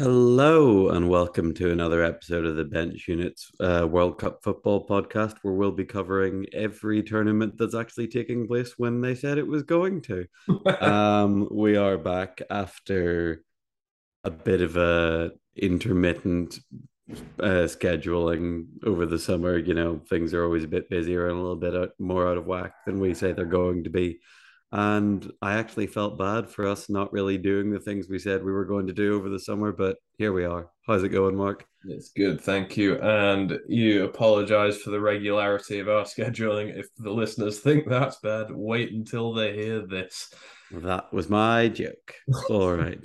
Hello and welcome to another episode of the Bench Units World Cup football podcast, where we'll be covering every tournament that's actually taking place when they said it was going to. We are back after a bit of a intermittent scheduling over the summer. You know, things are always a bit busier and a little bit more out of whack than we say they're going to be. And I actually felt bad for us not really doing the things we said we were going to do over the summer, but here we are. How's it going, Mark? It's good, thank you. And you apologise for the regularity of our scheduling. If the listeners think that's bad, wait until they hear this. That was my joke. All right.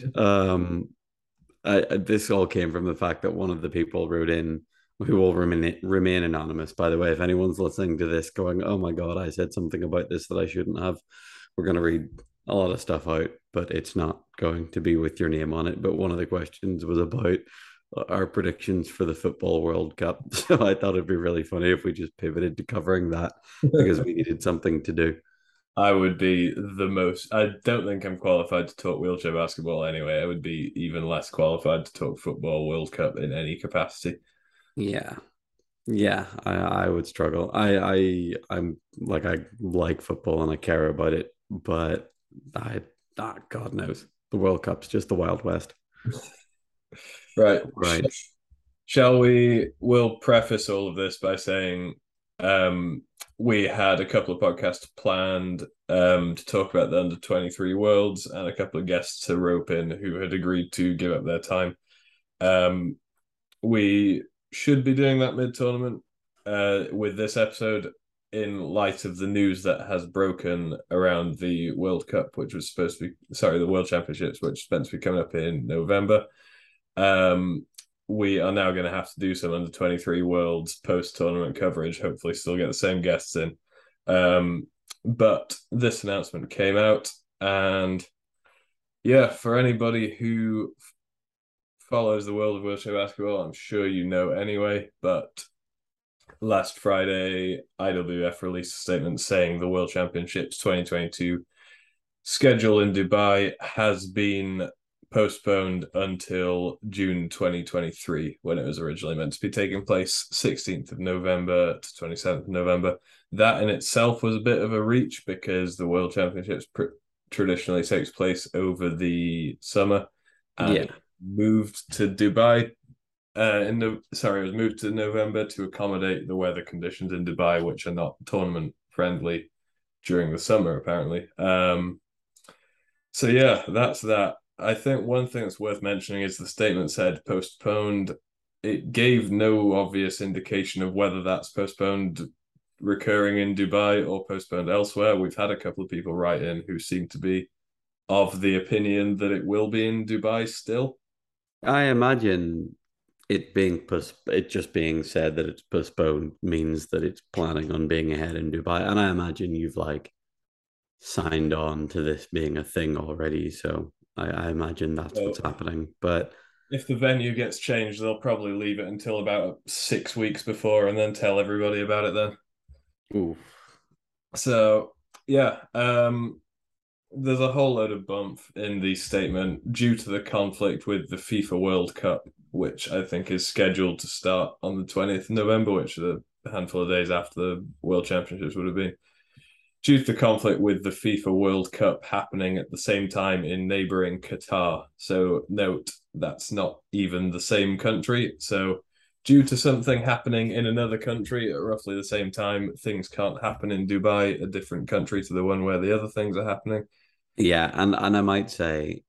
This all came from the fact that one of the people wrote in, who will remain anonymous, by the way. If anyone's listening to this going, oh my God, I said something about this that I shouldn't have, we're going to read a lot of stuff out, but it's not going to be with your name on it. But one of the questions was about our predictions for the Football World Cup. So I thought it'd be really funny if we just pivoted to covering that because we needed something to do. I would be the most... I don't think I'm qualified to talk wheelchair basketball anyway. I would be even less qualified to talk Football World Cup in any capacity. Yeah. Yeah, I would struggle. I'm like, I like football and I care about it. But God knows, the World Cup's just the Wild West. Right. Shall we? We'll preface all of this by saying we had a couple of podcasts planned to talk about the under-23 worlds and a couple of guests to rope in who had agreed to give up their time. We should be doing that mid-tournament with this episode, in light of the news that has broken around the World Cup, which was supposed to be, the World Championships, which is meant to be coming up in November. We are now going to have to do some under-23 Worlds post-tournament coverage, hopefully still get the same guests in. But this announcement came out, and yeah, for anybody who follows the world of wheelchair basketball, I'm sure you know anyway, but last Friday, IWF released a statement saying the World Championships 2022 schedule in Dubai has been postponed until June 2023, when it was originally meant to be taking place 16th of November to 27th of November. That in itself was a bit of a reach because the World Championships traditionally takes place over the summer, and moved to Dubai. It was moved to November to accommodate the weather conditions in Dubai, which are not tournament friendly during the summer, apparently. So yeah, that's that. I think one thing that's worth mentioning is the statement said postponed. It gave no obvious indication of whether that's postponed recurring in Dubai or postponed elsewhere. We've had a couple of people write in who seem to be of the opinion that it will be in Dubai still. I imagine it just being said that it's postponed means that it's planning on being ahead in Dubai, and I imagine you've signed on to this being a thing already. So I imagine that's what's happening. But if the venue gets changed, they'll probably leave it until about 6 weeks before, and then tell everybody about it then. Oof. So yeah, there's a whole load of bump in the statement due to the conflict with the FIFA World Cup, which I think is scheduled to start on the 20th of November, which is a handful of days after the World Championships would have been. Due to the conflict with the FIFA World Cup happening at the same time in neighbouring Qatar. So note, that's not even the same country. So due to something happening in another country at roughly the same time, things can't happen in Dubai, a different country to the one where the other things are happening. Yeah, and I might say,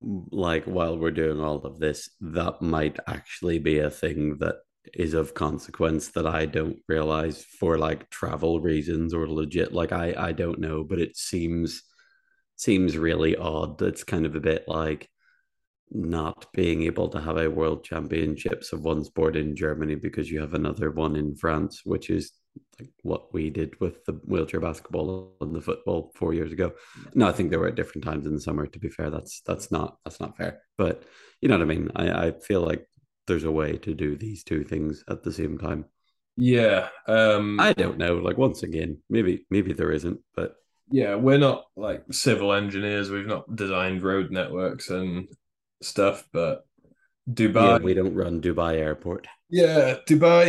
while we're doing all of this, that might actually be a thing that is of consequence that I don't realize for travel reasons or legit. I don't know, but it seems really odd. It's kind of a bit like not being able to have a world championships of one sport in Germany because you have another one in France, which is what we did with the wheelchair basketball and the football 4 years ago. No, I think they were at different times in the summer, to be fair. That's not fair. But you know what I mean? I feel like there's a way to do these two things at the same time. Yeah. I don't know. Once again, maybe there isn't, but yeah, we're not civil engineers. We've not designed road networks and stuff, but Dubai. Yeah, we don't run Dubai airport. Yeah, Dubai,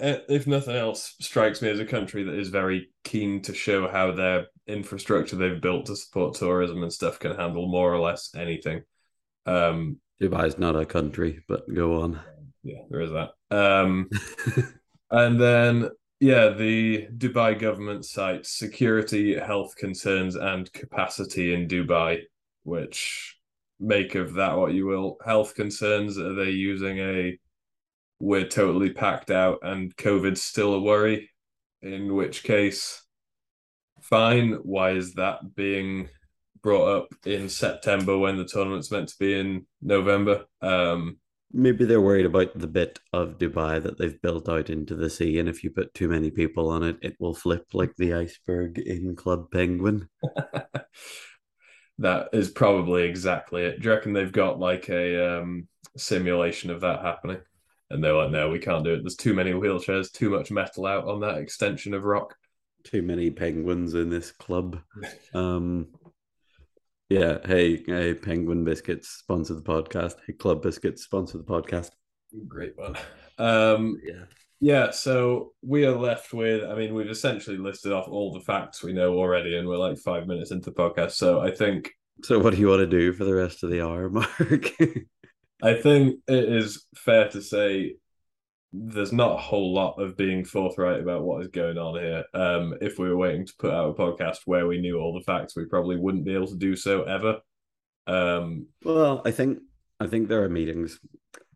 if nothing else, strikes me as a country that is very keen to show how their infrastructure they've built to support tourism and stuff can handle more or less anything. Dubai is not a country, but go on. Yeah, there is that. And then, yeah, the Dubai government cites security, health concerns, and capacity in Dubai, which make of that what you will. Health concerns, are they using a we're totally packed out and COVID's still a worry? In which case, fine. Why is that being brought up in September when the tournament's meant to be in November? Maybe they're worried about the bit of Dubai that they've built out into the sea, and if you put too many people on it, it will flip like the iceberg in Club Penguin. That is probably exactly it. Do you reckon they've got like a simulation of that happening? And they're like, no, we can't do it. There's too many wheelchairs, too much metal out on that extension of rock. Too many penguins in this club. Yeah, hey, Penguin Biscuits, sponsor the podcast. Hey, Club Biscuits, sponsor the podcast. Great one. Yeah, so we are left with, I mean, we've essentially listed off all the facts we know already, and we're like 5 minutes into the podcast, so I think... So what do you want to do for the rest of the hour, Mark? I think it is fair to say there's not a whole lot of being forthright about what is going on here. If we were waiting to put out a podcast where we knew all the facts, we probably wouldn't be able to do so ever. Well, I think there are meetings,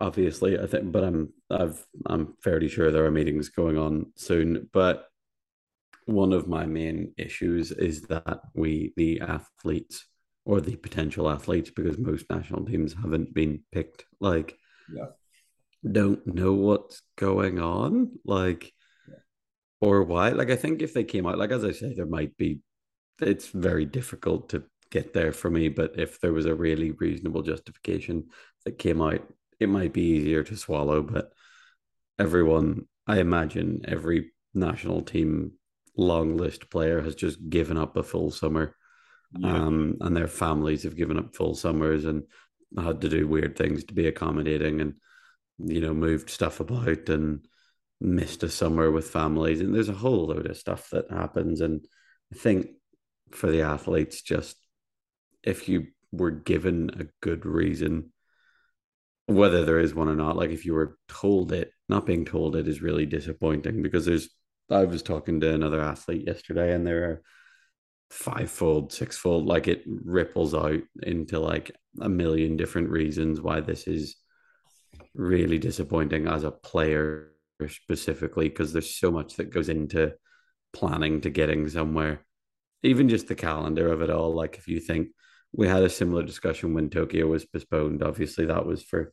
obviously. I think, but I'm fairly sure there are meetings going on soon. But one of my main issues is that the athletes or the potential athletes, because most national teams haven't been picked, like, yeah, don't know what's going on, like, yeah, or why. Like, I think if they came out, like, as I say, there might be, it's very difficult to get there for me, but if there was a really reasonable justification that came out, it might be easier to swallow. But everyone, I imagine every national team long list player has just given up a full summer. Yeah. And their families have given up full summers and had to do weird things to be accommodating, and, you know, moved stuff about and missed a summer with families, and there's a whole load of stuff that happens. And I think for the athletes, just if you were given a good reason, whether there is one or not, like if you were told it, not being told it is really disappointing, because I was talking to another athlete yesterday, and there are fivefold, sixfold, like it ripples out into like a million different reasons why this is really disappointing as a player specifically, because there's so much that goes into planning to getting somewhere. Even just the calendar of it all, like if you think, we had a similar discussion when Tokyo was postponed. Obviously that was for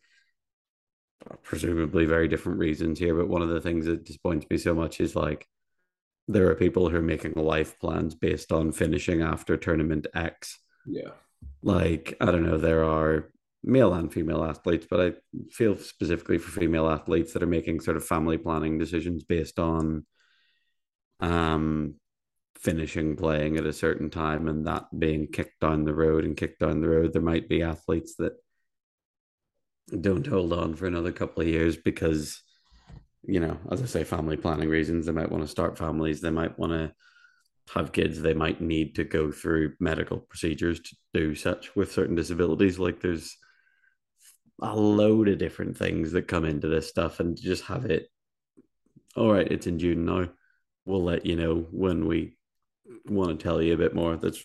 presumably very different reasons here, but one of the things that disappoints me so much is like, there are people who are making life plans based on finishing after tournament X. Yeah. Like, I don't know, there are male and female athletes, but I feel specifically for female athletes that are making sort of family planning decisions based on finishing playing at a certain time, and that being kicked down the road. There might be athletes that don't hold on for another couple of years because, you know, as I say, family planning reasons. They might want to start families. They might want to have kids. They might need to go through medical procedures to do such with certain disabilities. Like, there's a load of different things that come into this stuff, and just have it, all right, it's in June now, we'll let you know when we want to tell you a bit more. That's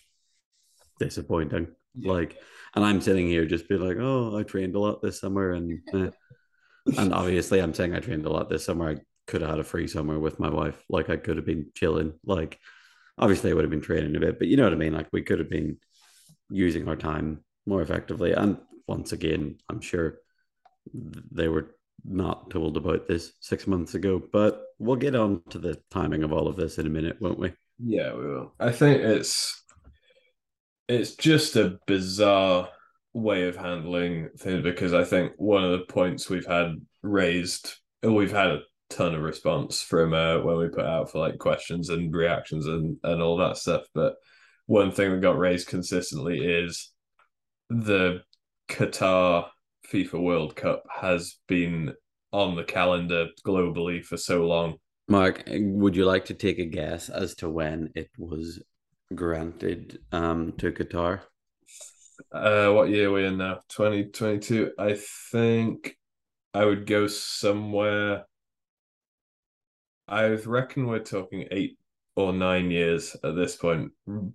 disappointing. Yeah. Like, and I'm sitting here just be like, oh, I trained a lot this summer, and and obviously I'm saying I trained a lot this summer. I could have had a free summer with my wife. Like, I could have been chilling. Like, obviously I would have been training a bit, but you know what I mean? Like, we could have been using our time more effectively. And once again, I'm sure they were not told about this 6 months ago, but we'll get on to the timing of all of this in a minute, won't we? Yeah, we will. I think it's just a bizarre way of handling things, because I think one of the points we've had raised, we've had a ton of response from when we put out for like questions and reactions and all that stuff, but one thing that got raised consistently is the Qatar FIFA World Cup has been on the calendar globally for so long. Mark, would you like to take a guess as to when it was granted to Qatar? What year are we in now? 2022. I think I would go somewhere. I reckon we're talking 8 or 9 years at this point,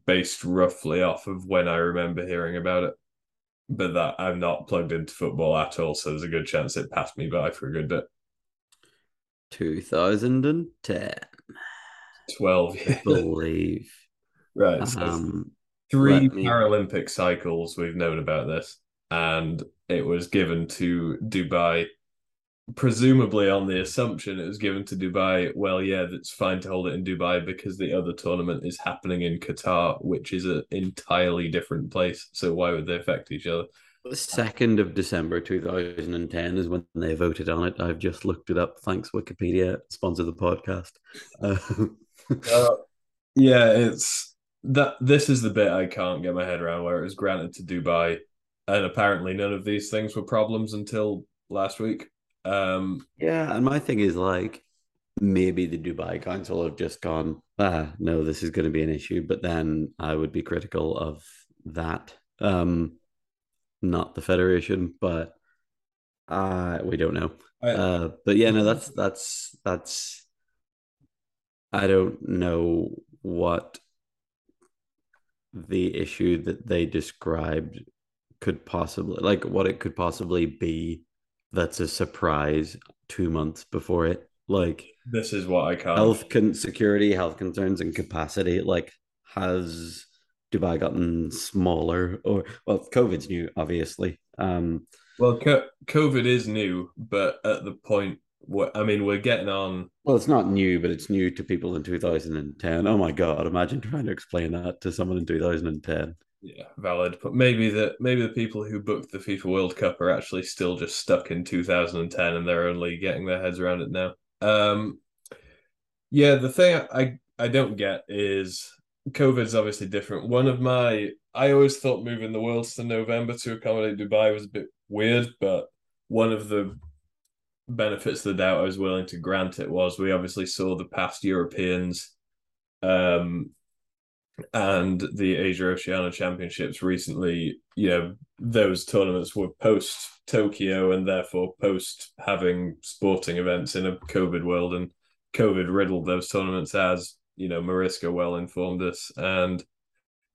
based roughly off of when I remember hearing about it. But that I'm not plugged into football at all, so there's a good chance it passed me by for a good bit. 2010. 12 years. I believe. Right. So three Paralympic cycles we've known about this, and it was given to Dubai, presumably on the assumption it was given to Dubai. Well, yeah, that's fine to hold it in Dubai because the other tournament is happening in Qatar, which is an entirely different place. So why would they affect each other? The 2nd of December 2010 is when they voted on it. I've just looked it up. Thanks, Wikipedia. Sponsor the podcast. Yeah, it's that. This is the bit I can't get my head around, where it was granted to Dubai, and apparently none of these things were problems until last week. Yeah, and my thing is, like, maybe the Dubai Council have just gone, no, this is going to be an issue. But then I would be critical of that. Not the federation, but we don't know. But yeah, no, that's. I don't know what the issue that they described could possibly, like, what it could possibly be. That's a surprise 2 months before it. Like, this is what I can't. Security, health concerns, and capacity. Like, has Dubai gotten smaller? Or, well, COVID's new, obviously. Well, COVID is new, but at the point, I mean, we're getting on. Well, it's not new, but it's new to people in 2010. Oh my God, imagine trying to explain that to someone in 2010. Yeah, valid. But maybe the people who booked the FIFA World Cup are actually still just stuck in 2010, and they're only getting their heads around it now. Yeah, the thing I don't get is COVID's obviously different. I always thought moving the Worlds to November to accommodate Dubai was a bit weird, but one of the benefits of the doubt I was willing to grant it was we obviously saw the past Europeans, and the Asia Oceania Championships recently. You know, those tournaments were post Tokyo and therefore post having sporting events in a COVID world, and COVID riddled those tournaments, as you know, Mariska well informed us. And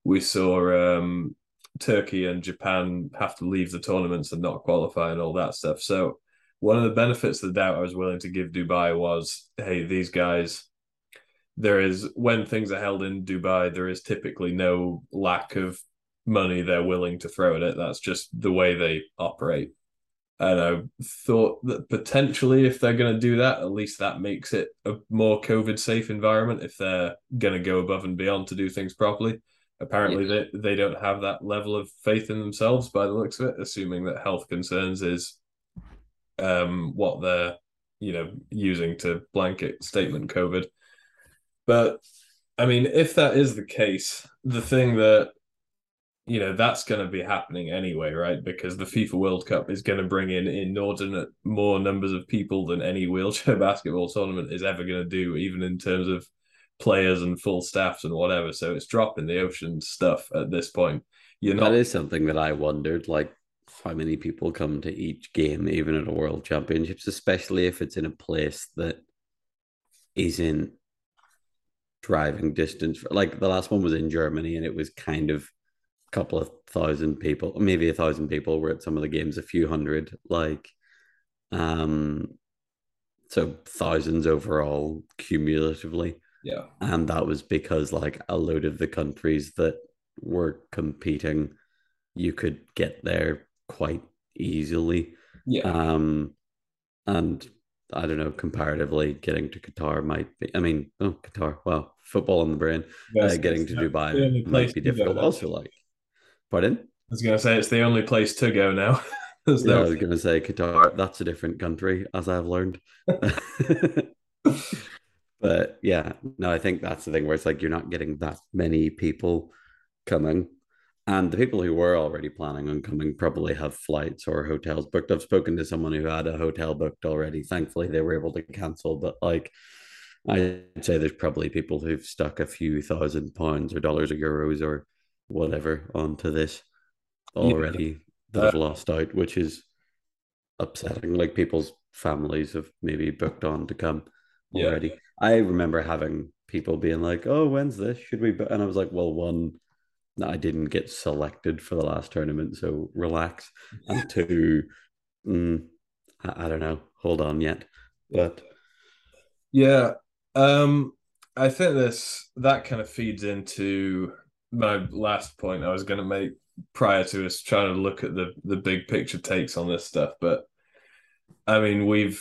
we saw Turkey and Japan have to leave the tournaments and not qualify and all that stuff. So one of the benefits of the doubt I was willing to give Dubai was, hey, these guys. When things are held in Dubai, there is typically no lack of money they're willing to throw at it. That's just the way they operate. And I thought that potentially if they're going to do that, at least that makes it a more COVID-safe environment if they're going to go above and beyond to do things properly. Apparently, they don't have that level of faith in themselves by the looks of it, assuming that health concerns is what they're using to blanket statement COVID. But, I mean, if that is the case, the thing that, that's going to be happening anyway, right? Because the FIFA World Cup is going to bring in inordinate more numbers of people than any wheelchair basketball tournament is ever going to do, even in terms of players and full staffs and whatever. So it's dropping the ocean stuff at this point. That is something that I wondered, like, how many people come to each game, even at a World Championships, especially if it's in a place that isn't driving distance. Like, the last one was in Germany, and it was kind of a couple of thousand people, maybe 1,000 people were at some of the games, a few hundred, like, so thousands overall cumulatively. Yeah. And that was because, like, a load of the countries that were competing, you could get there quite easily. Yeah. And I don't know, comparatively, getting to Qatar might be, Qatar, wow, football on the brain. Getting to Dubai might be difficult. Also, like, pardon? I was going to say, it's the only place to go now. I was going to say, Qatar, that's a different country, as I've learned. But yeah, no, I think that's the thing where it's like, you're not getting that many people coming. And the people who were already planning on coming probably have flights or hotels booked. I've spoken to someone who had a hotel booked already. Thankfully, they were able to cancel. But like, I'd say there's probably people who've stuck a few £1,000 or dollars or euros or whatever onto this already that have lost out, which is upsetting. Like, people's families have maybe booked on to come already. Yeah. I remember having people being like, oh, when's this? Should we? And I was like, well, one, I didn't get selected for the last tournament, so relax. And two, I don't know, hold on yet. But yeah, I think that kind of feeds into my last point I was going to make prior to us trying to look at the big picture takes on this stuff. But I mean,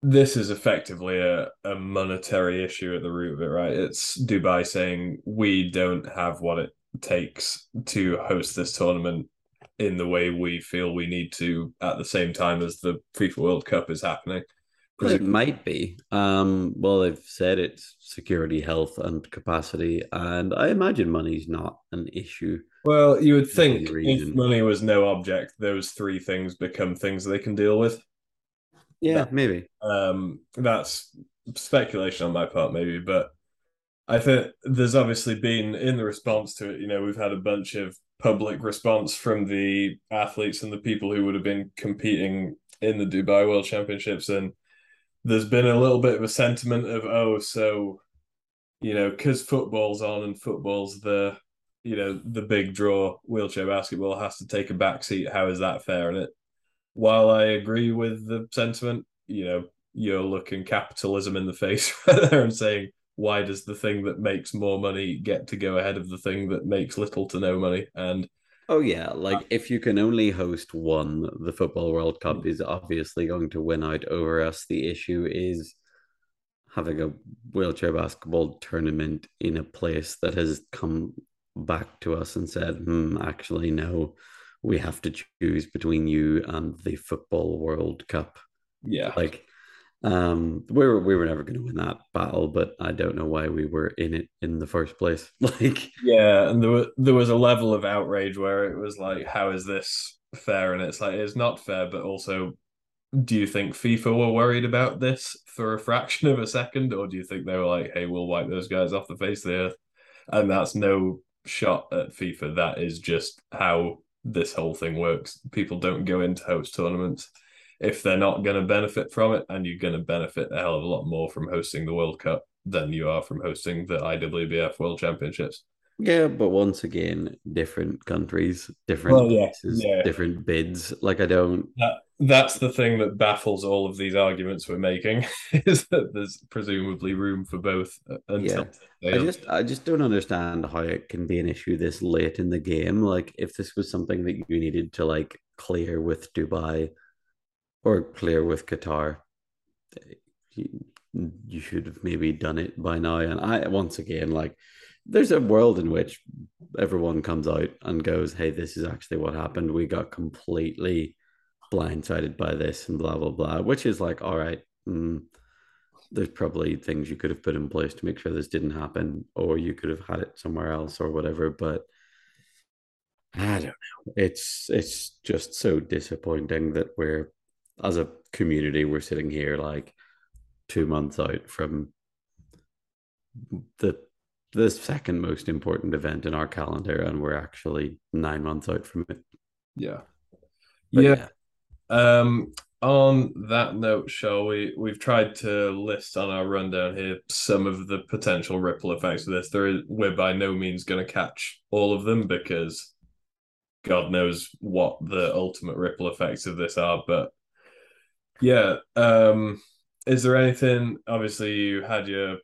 this is effectively a monetary issue at the root of it, right? It's Dubai saying we don't have what it takes to host this tournament in the way we feel we need to at the same time as the FIFA World Cup is happening. Well, it might be. Well, they've said it's security, health, and capacity, and I imagine money's not an issue. Well, you would think if money was no object, those three things become things they can deal with. Yeah, maybe. That's speculation on my part, maybe. But I think there's obviously been, in the response to it, you know, we've had a bunch of public response from the athletes and the people who would have been competing in the Dubai World Championships. And there's been a little bit of a sentiment of, oh, so, you know, because football's on and football's the, you know, the big draw, wheelchair basketball has to take a backseat. How is that fair? And while I agree with the sentiment, you know, you're looking capitalism in the face right there and saying, why does the thing that makes more money get to go ahead of the thing that makes little to no money? And oh yeah, like if you can only host one, the Football World Cup is obviously going to win out over us. The issue is having a wheelchair basketball tournament in a place that has come back to us and said, actually, no. We have to choose between you and the Football World Cup. Yeah. Like, we were never going to win that battle, but I don't know why we were in it in the first place. Like, yeah, and there was a level of outrage where it was like, how is this fair? And it's like, it's not fair, but also, do you think FIFA were worried about this for a fraction of a second? Or do you think they were like, hey, we'll wipe those guys off the face of the earth? And that's no shot at FIFA. That is just how this whole thing works. People don't go into host tournaments if they're not going to benefit from it, and you're going to benefit a hell of a lot more from hosting the World Cup than you are from hosting the IWBF World Championships. Yeah, but once again, different countries, different places, different bids. Like, I don't... That's the thing that baffles all of these arguments we're making, is that there's presumably room for both. Until I just don't understand how it can be an issue this late in the game. Like, if this was something that you needed to, like, clear with Dubai or clear with Qatar, you should have maybe done it by now. And I, once again, like... There's a world in which everyone comes out and goes, hey, this is actually what happened. We got completely blindsided by this and blah, blah, blah, which is like, all right, there's probably things you could have put in place to make sure this didn't happen, or you could have had it somewhere else or whatever. But I don't know. It's just so disappointing that we're, as a community, we're sitting here like 2 months out from the second most important event in our calendar, and we're actually 9 months out from it. On that note, shall we? We've tried to list on our rundown here some of the potential ripple effects of this. We're by no means going to catch all of them, because God knows what the ultimate ripple effects of this are. But yeah, is there anything? Obviously, you had your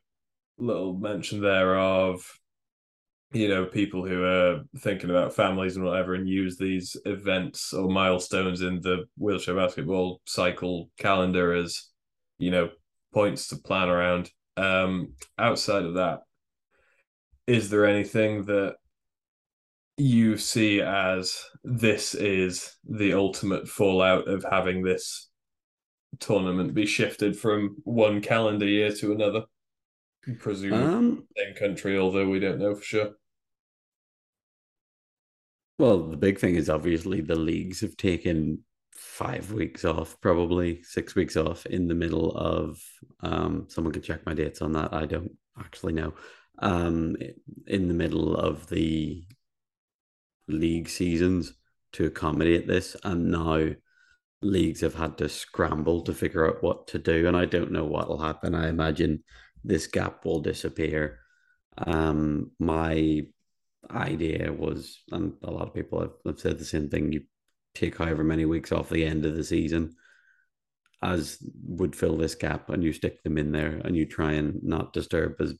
little mention there of, you know, people who are thinking about families and whatever, and use these events or milestones in the wheelchair basketball cycle calendar as, you know, points to plan around. Outside of that, is there anything that you see as this is the ultimate fallout of having this tournament be shifted from one calendar year to another? Presumably same country, although we don't know for sure. Well, the big thing is obviously the leagues have taken 5 weeks off, probably 6 weeks off in the middle of, someone can check my dates on that. I don't actually know. In the middle of the league seasons to accommodate this. And now leagues have had to scramble to figure out what to do. And I don't know what will happen. I imagine this gap will disappear. My idea was, and a lot of people have said the same thing, you take however many weeks off the end of the season as would fill this gap, and you stick them in there and you try and not disturb as,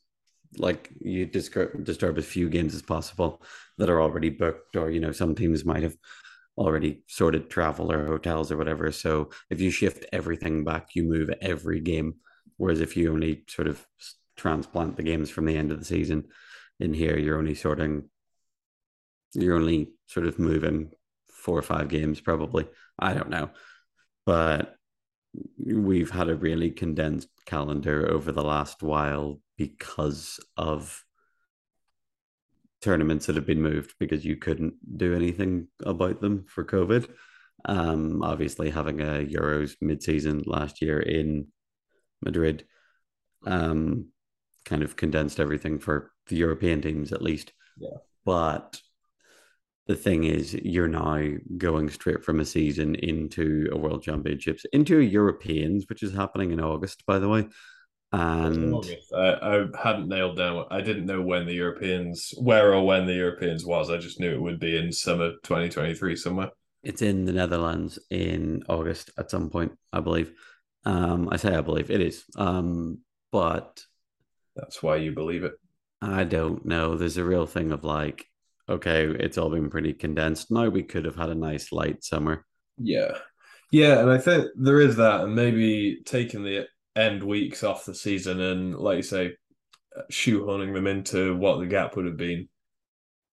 like, you disturb as few games as possible that are already booked, or, you know, some teams might have already sorted travel or hotels or whatever. So if you shift everything back, you move every game. Whereas if you only sort of transplant the games from the end of the season in here, you're only moving 4 or 5 games probably. I don't know. But we've had a really condensed calendar over the last while because of tournaments that have been moved because you couldn't do anything about them for COVID. Obviously having a Euros mid-season last year in Madrid kind of condensed everything for the European teams at least. Yeah. But the thing is, you're now going straight from a season into a World Championships, into a Europeans, which is happening in August, by the way. And I hadn't nailed down. I didn't know when the Europeans, where or when the Europeans was. I just knew it would be in summer 2023 somewhere. It's in the Netherlands in August at some point, I believe. I believe it is. But that's why you believe it. I don't know. There's a real thing of like, okay, it's all been pretty condensed. Now we could have had a nice light summer. Yeah. Yeah, and I think there is that, and maybe taking the end weeks off the season and, like you say, shoehorning them into what the gap would have been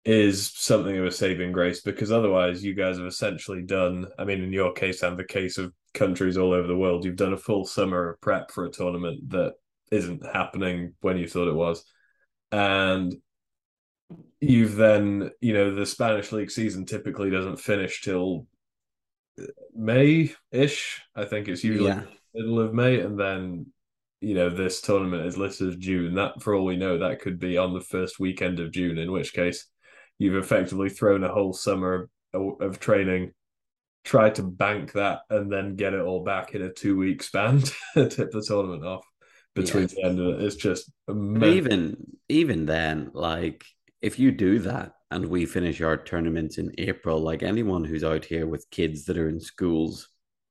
is something of a saving grace, because otherwise you guys have essentially done, I mean, in your case and the case of countries all over the world, you've done a full summer of prep for a tournament that isn't happening when you thought it was. And you've then, you know, the Spanish league season typically doesn't finish till May-ish. I think it's usually middle of May. And then, you know, this tournament is listed as June. That, for all we know, that could be on the first weekend of June, in which case you've effectively thrown a whole summer of training, tried to bank that, and then get it all back in a 2-week span to tip the tournament off between the end of it. It's just amazing. Even then, like, if you do that and we finish our tournaments in April, like, anyone who's out here with kids that are in schools,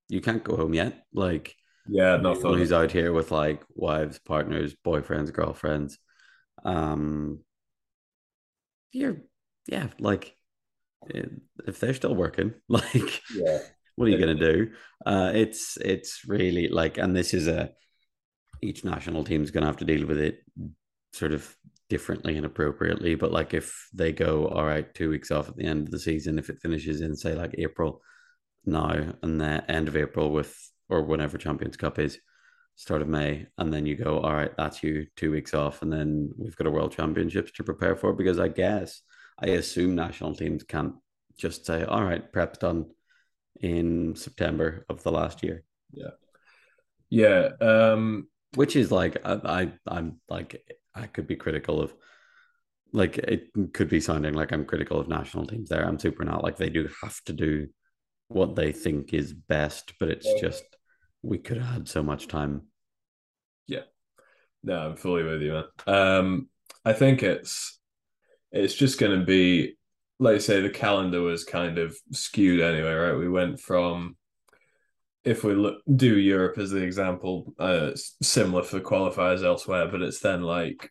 you can't go home yet. Like, anyone who's out here with like wives, partners, boyfriends, girlfriends, like, if they're still working, like, what are you going to do? It's really like, and this is each national team's going to have to deal with it sort of differently and appropriately, but like, if they go, all right, 2 weeks off at the end of the season, if it finishes in, say, like April now, and the end of April with, or whenever Champions Cup is, start of May, and then you go, all right, that's you, 2 weeks off, and then we've got a World Championships to prepare for, because I assume national teams can't just say, all right, prep's done in September of the last year. Which is like, I'm like, I could be critical of, like, it could be sounding like I'm critical of national teams there. I'm super not. Like, they do have to do what they think is best, but it's just, we could have had so much time. Yeah. No, I'm fully with you, man. I think it's just going to be, like you say, the calendar was kind of skewed anyway, right? We went from, if we do Europe as the example, similar for qualifiers elsewhere, but it's then like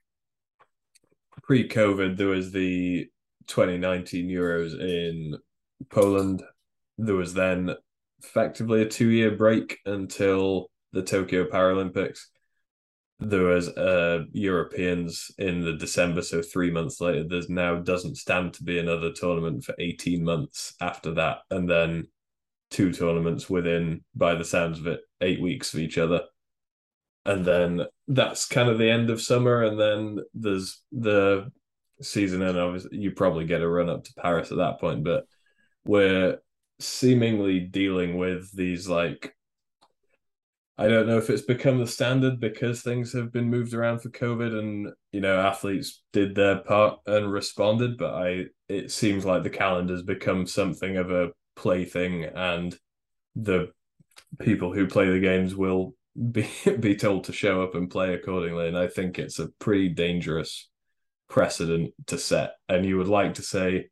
pre-COVID, there was the 2019 Euros in Poland. There was then effectively a 2-year break until the Tokyo Paralympics. There was Europeans in the December, so 3 months later. There's now doesn't stand to be another tournament for 18 months after that. And then 2 tournaments within, by the sounds of it, 8 weeks of each other. And then that's kind of the end of summer. And then there's the season, and obviously you probably get a run up to Paris at that point, but we're seemingly dealing with these, like, I don't know if it's become the standard because things have been moved around for COVID and, you know, athletes did their part and responded, but it seems like the calendar's become something of a plaything, and the people who play the games will be told to show up and play accordingly. And I think it's a pretty dangerous precedent to set. And you would like to say,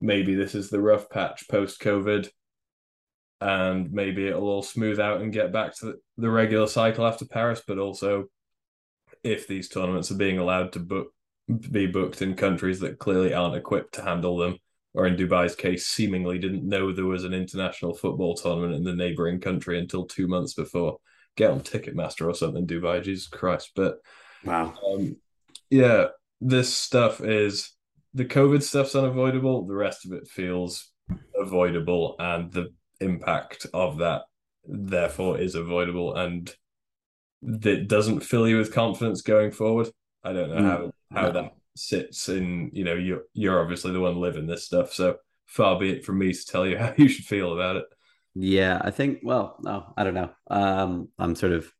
maybe this is the rough patch post-COVID, and maybe it'll all smooth out and get back to the regular cycle after Paris. But also, if these tournaments are being allowed to be booked in countries that clearly aren't equipped to handle them, or in Dubai's case, seemingly didn't know there was an international football tournament in the neighbouring country until 2 months before. Get on Ticketmaster or something, Dubai, Jesus Christ. But wow. Yeah, this stuff is... The COVID stuff's unavoidable. The rest of it feels avoidable, and the impact of that therefore is avoidable, and that doesn't fill you with confidence going forward. I don't know how that sits in, you know, you're obviously the one living this stuff, so far be it from me to tell you how you should feel about it. Yeah, I think, well, no, I don't know. I'm sort of,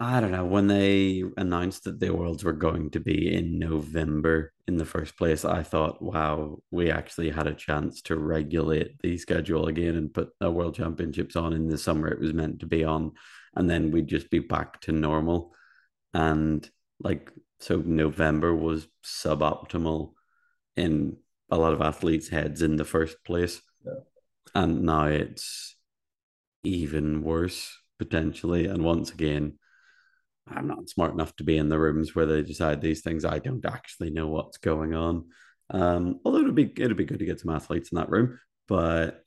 I don't know, when they announced that the Worlds were going to be in November in the first place, I thought, wow, we actually had a chance to regulate the schedule again and put a World Championships on in the summer it was meant to be on, and then we'd just be back to normal. And like, so November was suboptimal in a lot of athletes' heads in the first place. Yeah. And now it's even worse, potentially. And once again, I'm not smart enough to be in the rooms where they decide these things. I don't actually know what's going on. Although it'd be good to get some athletes in that room. But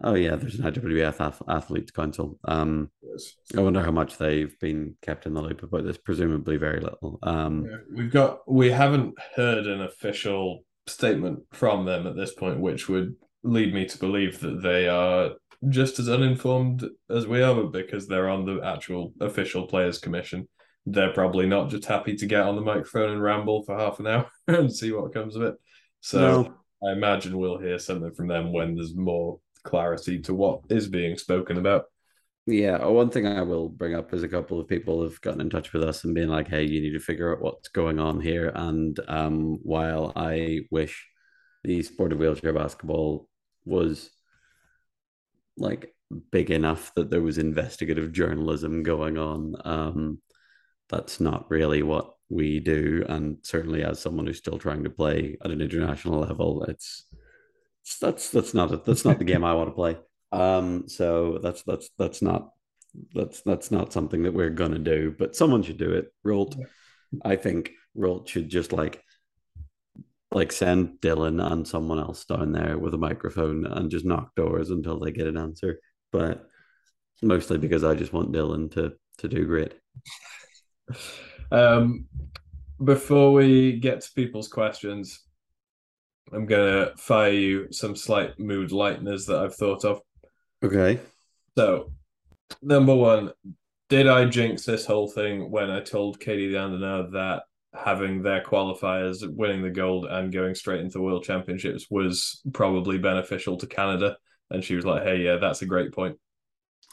oh yeah, there's an IWBF Athletes Council. I wonder how much they've been kept in the loop about this. Presumably very little. We haven't heard an official statement from them at this point, which would lead me to believe that they are just as uninformed as we are, but because they're on the actual official Players Commission, they're probably not just happy to get on the microphone and ramble for half an hour and see what comes of it. So no. I imagine we'll hear something from them when there's more clarity to what is being spoken about. Yeah, one thing I will bring up is a couple of people have gotten in touch with us and been like, hey, you need to figure out what's going on here. And while I wish the sport of wheelchair basketball was like big enough that there was investigative journalism going on, that's not really what we do. And certainly as someone who's still trying to play at an international level, that's not the game I want to play. So that's not something that we're gonna do, but someone should do it. Rolt should just like send Dylan and someone else down there with a microphone and just knock doors until they get an answer. But mostly because I just want Dylan to do great. Before we get to people's questions, I'm gonna fire you some slight mood lighteners that I've thought of. Okay. So, number one, did I jinx this whole thing when I told Katie Dandana that having their qualifiers, winning the gold and going straight into the World Championships was probably beneficial to Canada? And she was like, hey, yeah, that's a great point.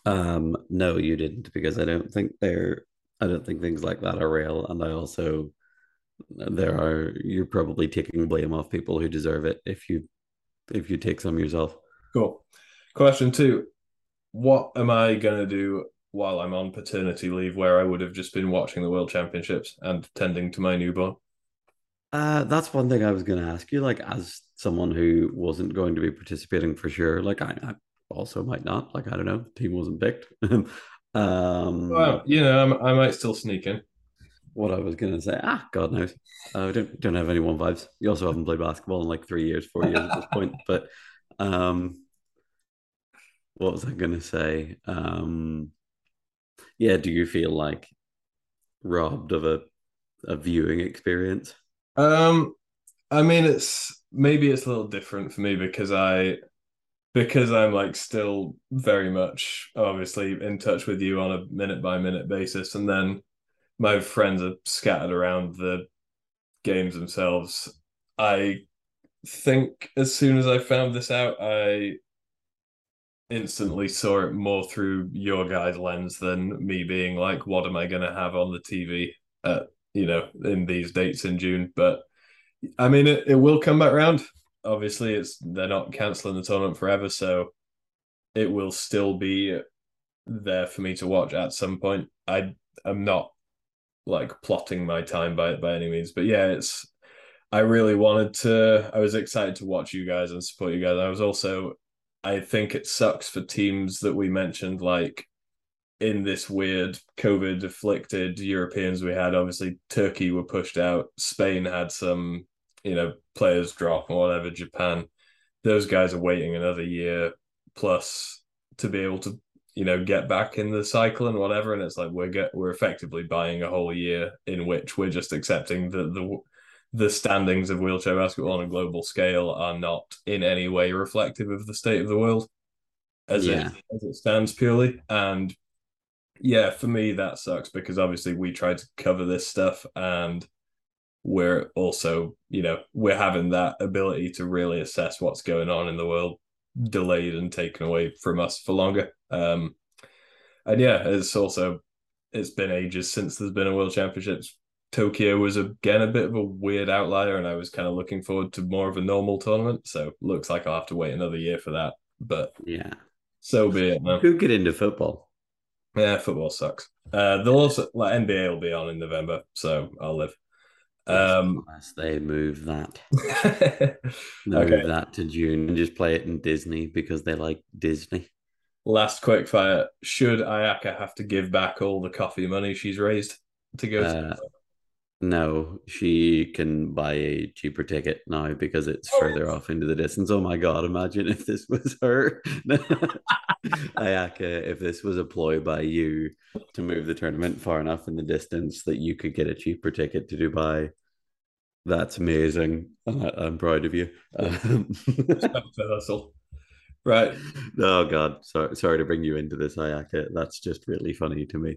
No, you didn't, because I don't think things like that are real. And I also, you're probably taking blame off people who deserve it if you take some yourself. Cool. Question two, what am I going to do while I'm on paternity leave where I would have just been watching the World Championships and tending to my newborn? That's one thing I was going to ask you, like, as someone who wasn't going to be participating for sure, like, I also might not, like, I don't know, the team wasn't picked. Well, you know, I might still sneak in. What I was going to say, God knows. I don't have any one vibes. You also haven't played basketball in like 4 years at this point, but what was I going to say? Yeah, do you feel like robbed of a viewing experience? I mean, it's a little different for me because I'm like still very much obviously in touch with you on a minute by minute basis, and then my friends are scattered around the games themselves. I think as soon as I found this out, I instantly saw it more through your guys' lens than me being like, what am I going to have on the TV at, you know, in these dates in June? But I mean, it will come back round. Obviously, they're not cancelling the tournament forever, so it will still be there for me to watch at some point. I'm not like plotting my time by any means, but yeah, I really wanted to. I was excited to watch you guys and support you guys. I was also, I think it sucks for teams that we mentioned, like in this weird COVID afflicted Europeans we had. Obviously, Turkey were pushed out. Spain had some, players drop or whatever. Japan, those guys are waiting another year plus to be able to, get back in the cycle and whatever. And it's like we're effectively buying a whole year in which we're just accepting that the standings of wheelchair basketball on a global scale are not in any way reflective of the state of the world as it stands purely. And yeah, for me, that sucks because obviously we tried to cover this stuff and we're also, we're having that ability to really assess what's going on in the world delayed and taken away from us for longer. And yeah, it's been ages since there's been a World Championships. Tokyo was again a bit of a weird outlier, and I was kind of looking forward to more of a normal tournament. So looks like I'll have to wait another year for that. But yeah, so be it, man. Who get into football? Yeah, football sucks. They'll also like NBA will be on in November, so I'll live. Unless they move that, move that to June and just play it in Disney because they like Disney. Last quickfire: should Ayaka have to give back all the coffee money she's raised to go to? No, she can buy a cheaper ticket now because it's further off into the distance. Oh my God, imagine if this was her. Ayaka, if this was a ploy by you to move the tournament far enough in the distance that you could get a cheaper ticket to Dubai, that's amazing. I'm proud of you. Right. Oh God, sorry to bring you into this, Ayaka. That's just really funny to me.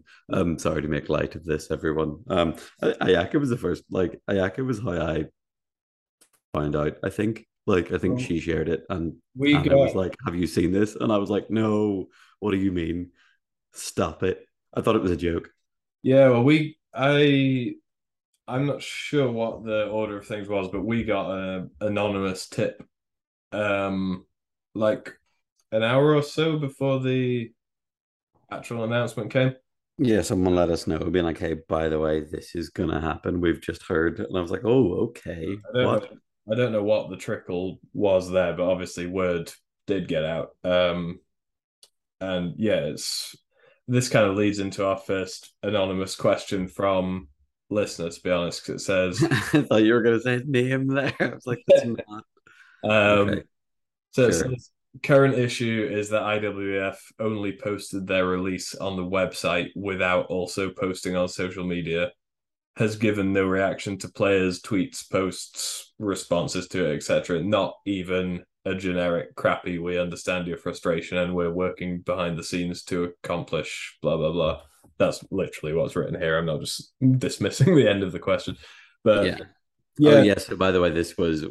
Sorry to make light of this, everyone. Ayaka was the first. Like Ayaka was how I found out. I think. I think she shared it, and I was like, "Have you seen this?" And I was like, "No. What do you mean? Stop it." I thought it was a joke. Yeah. Well, I'm not sure what the order of things was, but we got an anonymous tip. Like an hour or so before the actual announcement came. Yeah, someone let us know, being like, hey, by the way, this is going to happen. We've just heard. And I was like, oh, okay. I don't know what the trickle was there, but obviously word did get out. And yeah, this kind of leads into our first anonymous question from listeners, to be honest, because it says... I thought you were going to say name there. I was like, that's not... okay. So sure. It says, current issue is that IWF only posted their release on the website without also posting on social media, has given no reaction to players, tweets, posts, responses to it, etc. Not even a generic crappy, we understand your frustration and we're working behind the scenes to accomplish blah, blah, blah. That's literally what's written here. I'm not just dismissing the end of the question. But yeah. Yeah. Oh, yes. So, by the way,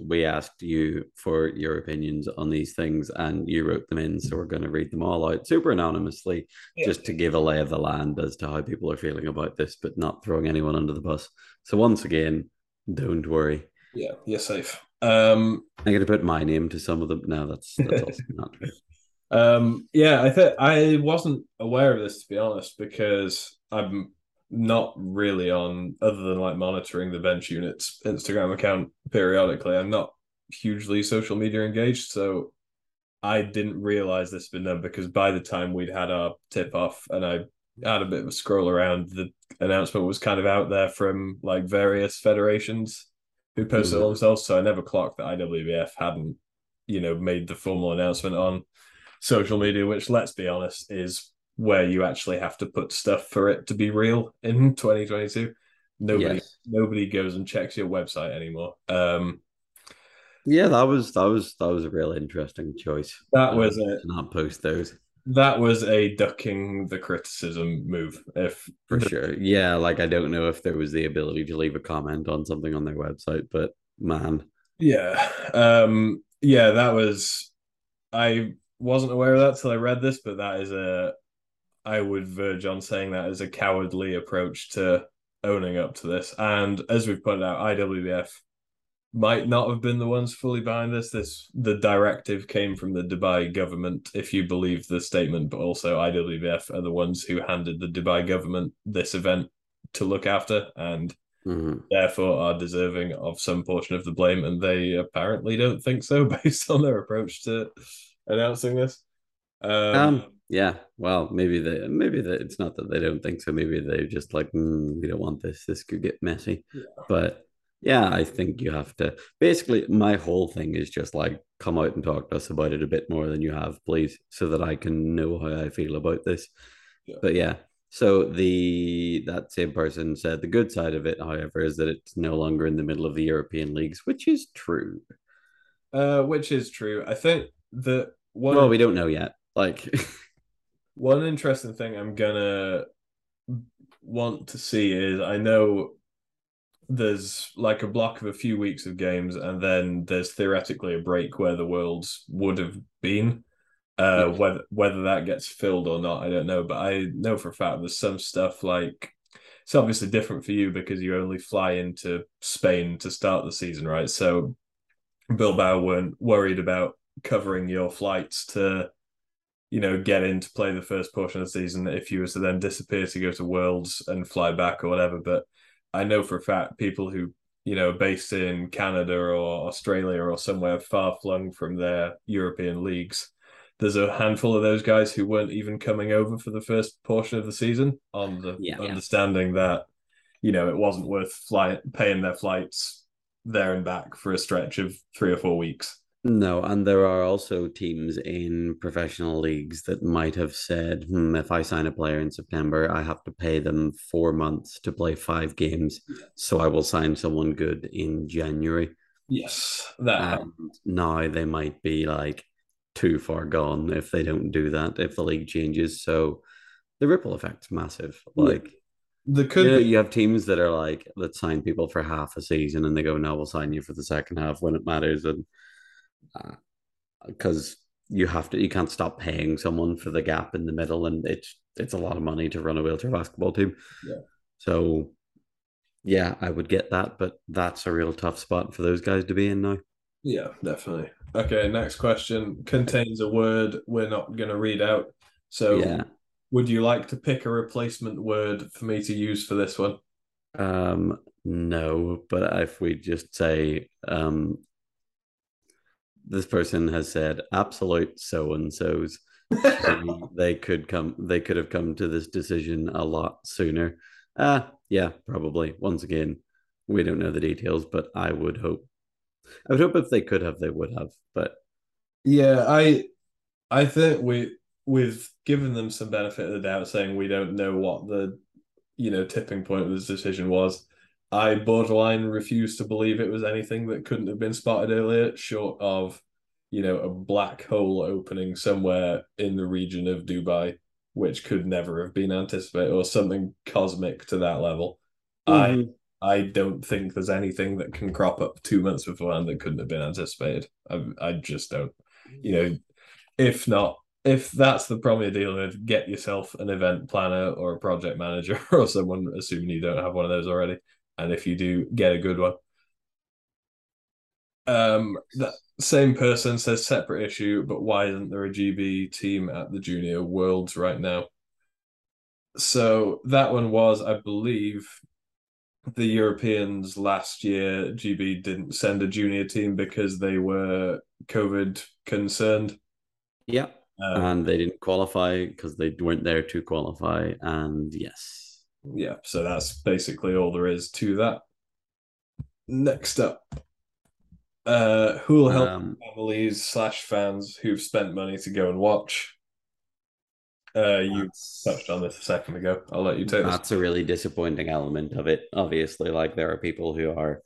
we asked you for your opinions on these things and you wrote them in. So we're going to read them all out super anonymously just to give a lay of the land as to how people are feeling about this, but not throwing anyone under the bus. So once again, don't worry. Yeah, you're safe. I'm going to put my name to some of them. No, that's also not true. Yeah, I wasn't aware of this, to be honest, because I'm not really on, other than like monitoring the Bench Units Instagram account periodically. I'm not hugely social media engaged, so I didn't realize this had been done because by the time we'd had our tip off and I had a bit of a scroll around, the announcement was kind of out there from like various federations who posted it themselves. So I never clocked that IWBF hadn't, made the formal announcement on social media, which, let's be honest, is where you actually have to put stuff for it to be real in 2022. Nobody goes and checks your website anymore. Yeah, that was a real interesting choice. That was it. Not post those. That was a ducking the criticism move. For sure. Yeah, like I don't know if there was the ability to leave a comment on something on their website, but man. Yeah. I wasn't aware of that till I read this, but that is I would verge on saying that is a cowardly approach to owning up to this. And as we've pointed out, IWBF might not have been the ones fully behind this. The directive came from the Dubai government, if you believe the statement, but also IWBF are the ones who handed the Dubai government this event to look after, and therefore are deserving of some portion of the blame, and they apparently don't think so based on their approach to announcing this. Yeah, well, maybe it's not that they don't think so. Maybe they're just like, we don't want this. This could get messy. Yeah. But yeah, I think you have to. Basically, my whole thing is just like, come out and talk to us about it a bit more than you have, please, so that I can know how I feel about this. Yeah. But yeah, so that same person said the good side of it, however, is that it's no longer in the middle of the European leagues, which is true. I think that one. Well, we don't know yet. Like one interesting thing I'm gonna want to see is, I know there's like a block of a few weeks of games, and then there's theoretically a break where the worlds would have been. Whether that gets filled or not, I don't know. But I know for a fact there's some stuff like, it's obviously different for you because you only fly into Spain to start the season, right? So Bilbao weren't worried about covering your flights to, you know, get in to play the first portion of the season if you were to then disappear to go to Worlds and fly back or whatever. But I know for a fact people who, you know, are based in Canada or Australia or somewhere far flung from their European leagues, there's a handful of those guys who weren't even coming over for the first portion of the season on the understanding that, you know, it wasn't worth paying their flights there and back for a stretch of 3 or 4 weeks. No, and there are also teams in professional leagues that might have said, if I sign a player in September, I have to pay them 4 months to play 5 games, so I will sign someone good in January. Yes, that. Now they might be like too far gone if they don't do that, if the league changes. So the ripple effect's massive. Like, you have teams that are like, let's sign people for half a season, and they go, no, we'll sign you for the second half when it matters. And because you can't stop paying someone for the gap in the middle, and it's a lot of money to run a wheelchair basketball team. Yeah. So yeah, I would get that, but that's a real tough spot for those guys to be in now. Yeah, definitely. Okay, next question contains a word we're not going to read out. So yeah. Would you like to pick a replacement word for me to use for this one? No, but if we just say this person has said absolute so-and-sos. They could have come to this decision a lot sooner. Yeah, probably. Once again, we don't know the details, but I would hope if they could have, they would have. But yeah, I think we've given them some benefit of the doubt, saying we don't know what the, you know, tipping point of this decision was. I borderline refuse to believe it was anything that couldn't have been spotted earlier, short of, you know, a black hole opening somewhere in the region of Dubai, which could never have been anticipated, or something cosmic to that level. I don't think there's anything that can crop up 2 months beforehand that couldn't have been anticipated. I just don't. You know, if that's the problem you're dealing with, get yourself an event planner or a project manager or someone, assuming you don't have one of those already. And if you do, get a good one. That same person says separate issue, but why isn't there a GB team at the Junior Worlds right now? So that one was, I believe, the Europeans last year, GB didn't send a junior team because they were COVID concerned. Yeah, and they didn't qualify because they weren't there to qualify. And yes. Yeah, so that's basically all there is to that. Next up, who will help families / fans who've spent money to go and watch? You touched on this a second ago. I'll let you take this. That's a really disappointing element of it. Obviously, like, there are people who are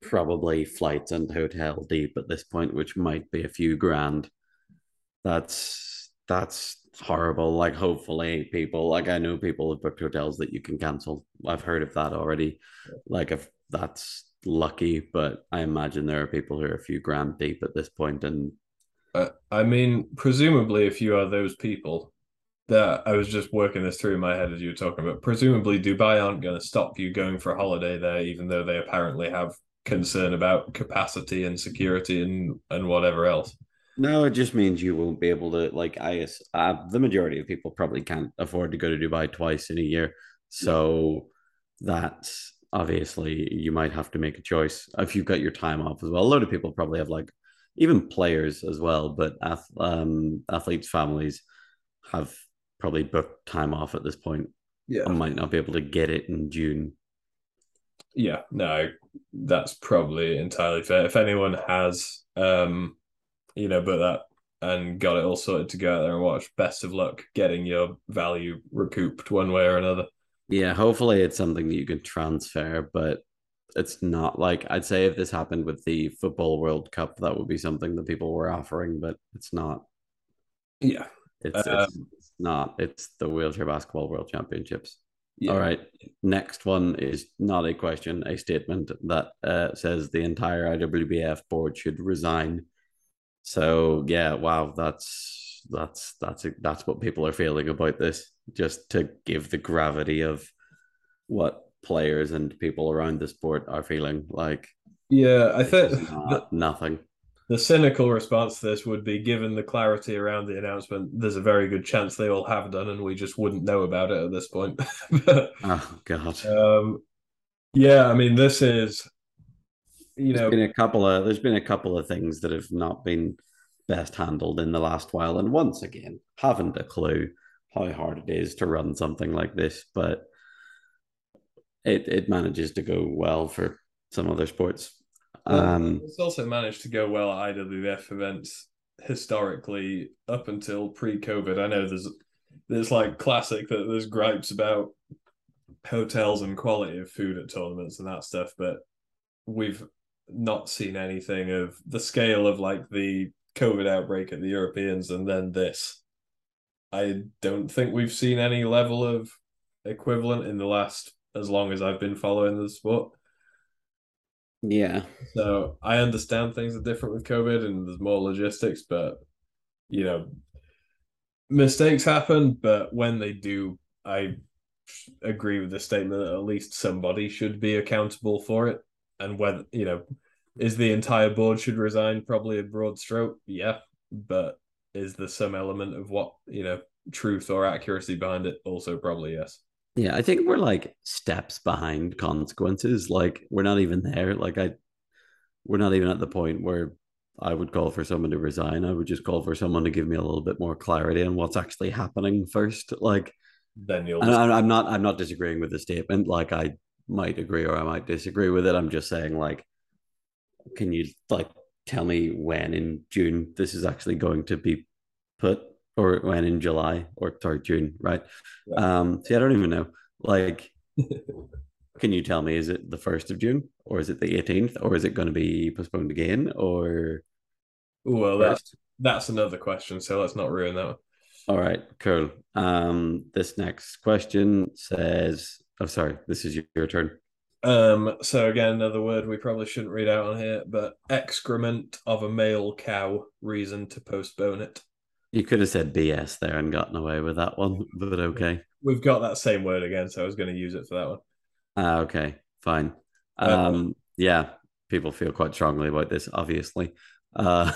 probably flights and hotel deep at this point, which might be a few grand. That's That's horrible. Like, hopefully people, like, I know people have booked hotels that you can cancel. I've heard of that already. Like, if that's lucky, but I imagine there are people who are a few grand deep at this point. And I mean, presumably, if you are those people that I was just working this through in my head as you were talking about, presumably Dubai aren't going to stop you going for a holiday there, even though they apparently have concern about capacity and security and whatever else. No, it just means you won't be able to, like, the majority of people probably can't afford to go to Dubai twice in a year. So that's obviously, you might have to make a choice if you've got your time off as well. A lot of people probably have, like, even players as well, but athletes' families have probably booked time off at this point. Yeah, and might not be able to get it in June. Yeah, no, that's probably entirely fair. If anyone has, but that and got it all sorted to go out there and watch, best of luck getting your value recouped one way or another. Yeah, hopefully it's something that you can transfer, but it's not like, I'd say if this happened with the Football World Cup, that would be something that people were offering, but it's not. Yeah. It's not. It's the Wheelchair Basketball World Championships. Yeah. All right. Next one is not a question, a statement that says the entire IWBF board should resign. So yeah, wow, that's what people are feeling about this. Just to give the gravity of what players and people around the sport are feeling like. Yeah, I think nothing. The cynical response to this would be, given the clarity around the announcement, there's a very good chance they all have done and we just wouldn't know about it at this point. But, oh, God. Yeah, I mean, this is, there's been a couple of things that have not been best handled in the last while. And once again, haven't a clue how hard it is to run something like this, but it manages to go well for some other sports. It's also managed to go well at IWF events historically up until pre-COVID. I know there's like classic that there's gripes about hotels and quality of food at tournaments and that stuff, but we've not seen anything of the scale of like the COVID outbreak at the Europeans and then this. I don't think we've seen any level of equivalent in the last, as long as I've been following the sport. Yeah. So I understand things are different with COVID and there's more logistics, but, mistakes happen. But when they do, I agree with the statement that at least somebody should be accountable for it. And whether, is the entire board should resign, probably a broad stroke. Yeah. But is there some element of what, truth or accuracy behind it? Also probably yes. Yeah, I think we're like steps behind consequences. Like, we're not even there. Like, we're not even at the point where I would call for someone to resign. I would just call for someone to give me a little bit more clarity on what's actually happening first. Like, then you'll. I'm not disagreeing with the statement. Like, I might agree or I might disagree with it. I'm just saying, like, can you like tell me when in June this is actually going to be put? Or when in July or June, right? Yeah. See, I don't even know. Like, can you tell me, is it the 1st of June? Or is it the 18th? Or is it going to be postponed again? Or... Well, that's another question, so let's not ruin that one. All right, cool. This next question says... Oh, sorry, this is your turn. So again, another word we probably shouldn't read out on here, but excrement of a male cow, reason to postpone it. You could have said BS there and gotten away with that one, but okay. We've got that same word again, so I was going to use it for that one. Okay, fine. Yeah, people feel quite strongly about this, obviously. I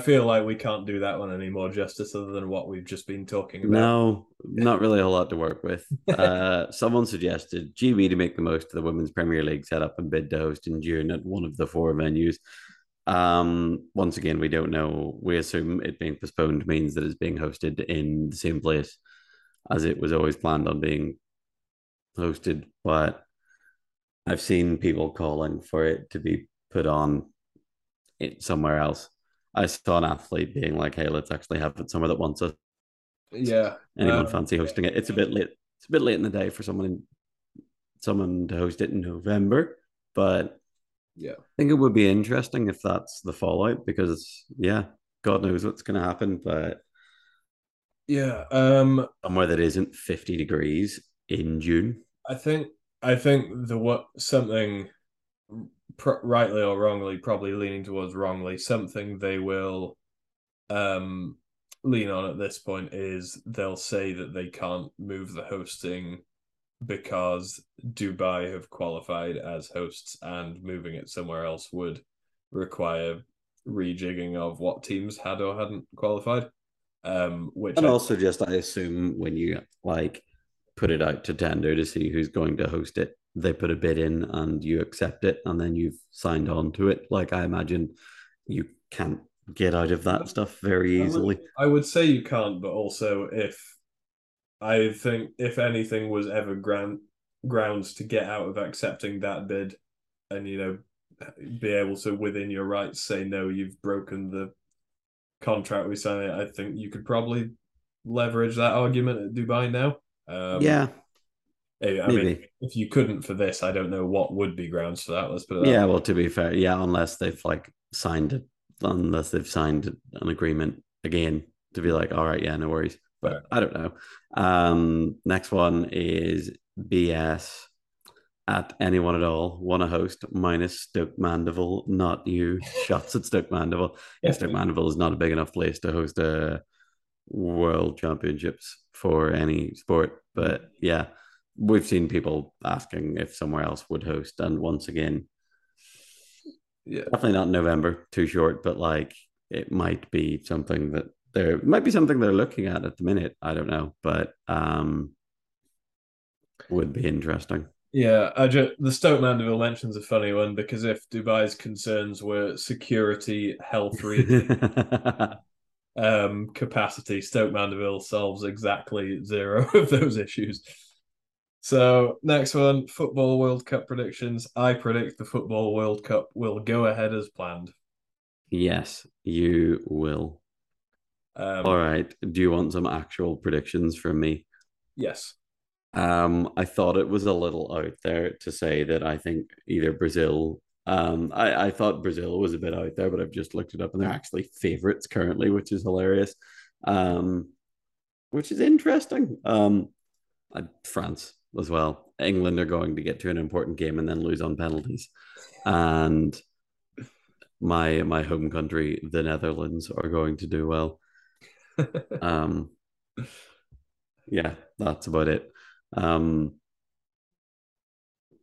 feel like we can't do that one any more justice other than what we've just been talking about. No, not really a whole lot to work with. Someone suggested GB to make the most of the Women's Premier League setup and bid to host in June at one of the four venues. Once again, we don't know. We assume it being postponed means that it's being hosted in the same place as it was always planned on being hosted, but I've seen people calling for it to be put on it somewhere else. I saw an athlete being like, hey, let's actually have it somewhere that wants us. Yeah. Anyone fancy hosting it? It's a bit late in the day for someone to host it in November, but yeah, I think it would be interesting if that's the fallout because, yeah, God knows what's going to happen. But Yeah. Somewhere that isn't 50 degrees in June. I think something, rightly or wrongly, probably leaning towards wrongly, something they will lean on at this point is they'll say that they can't move the hosting because Dubai have qualified as hosts, and moving it somewhere else would require rejigging of what teams had or hadn't qualified. Which I assume when you put it out to tender to see who's going to host it, they put a bid in and you accept it, and then you've signed on to it. I imagine you can't get out of that stuff very easily. I would say you can't, but also if anything was ever grounds to get out of accepting that bid and, be able to, within your rights, say, no, you've broken the contract we signed, I think you could probably leverage that argument at Dubai now. Maybe. If you couldn't for this, I don't know what would be grounds for that. Let's put it. Well, to be fair, unless they've signed an agreement again to be all right, yeah, no worries. But right. I don't know. Next one is BS at anyone at all. Wanna host minus Stoke Mandeville, not you. Shots at Stoke Mandeville. Yeah, Stoke Mandeville is not a big enough place to host a World Championships for any sport, but yeah, we've seen people asking if somewhere else would host, and once again, yeah, definitely not November, too short, but it might be something that they're looking at the minute. I don't know, but would be interesting. Yeah, the Stoke Mandeville mention's a funny one, because if Dubai's concerns were security, health reasons, capacity, Stoke Mandeville solves exactly zero of those issues. So next one, Football World Cup predictions. I predict the Football World Cup will go ahead as planned. Yes, you will. All right. Do you want some actual predictions from me? Yes. I thought it was a little out there to say that I think either Brazil... I thought Brazil was a bit out there, but I've just looked it up and they're actually favourites currently, which is hilarious, which is interesting. France as well. England are going to get to an important game and then lose on penalties. And my home country, the Netherlands, are going to do well. Yeah, that's about it.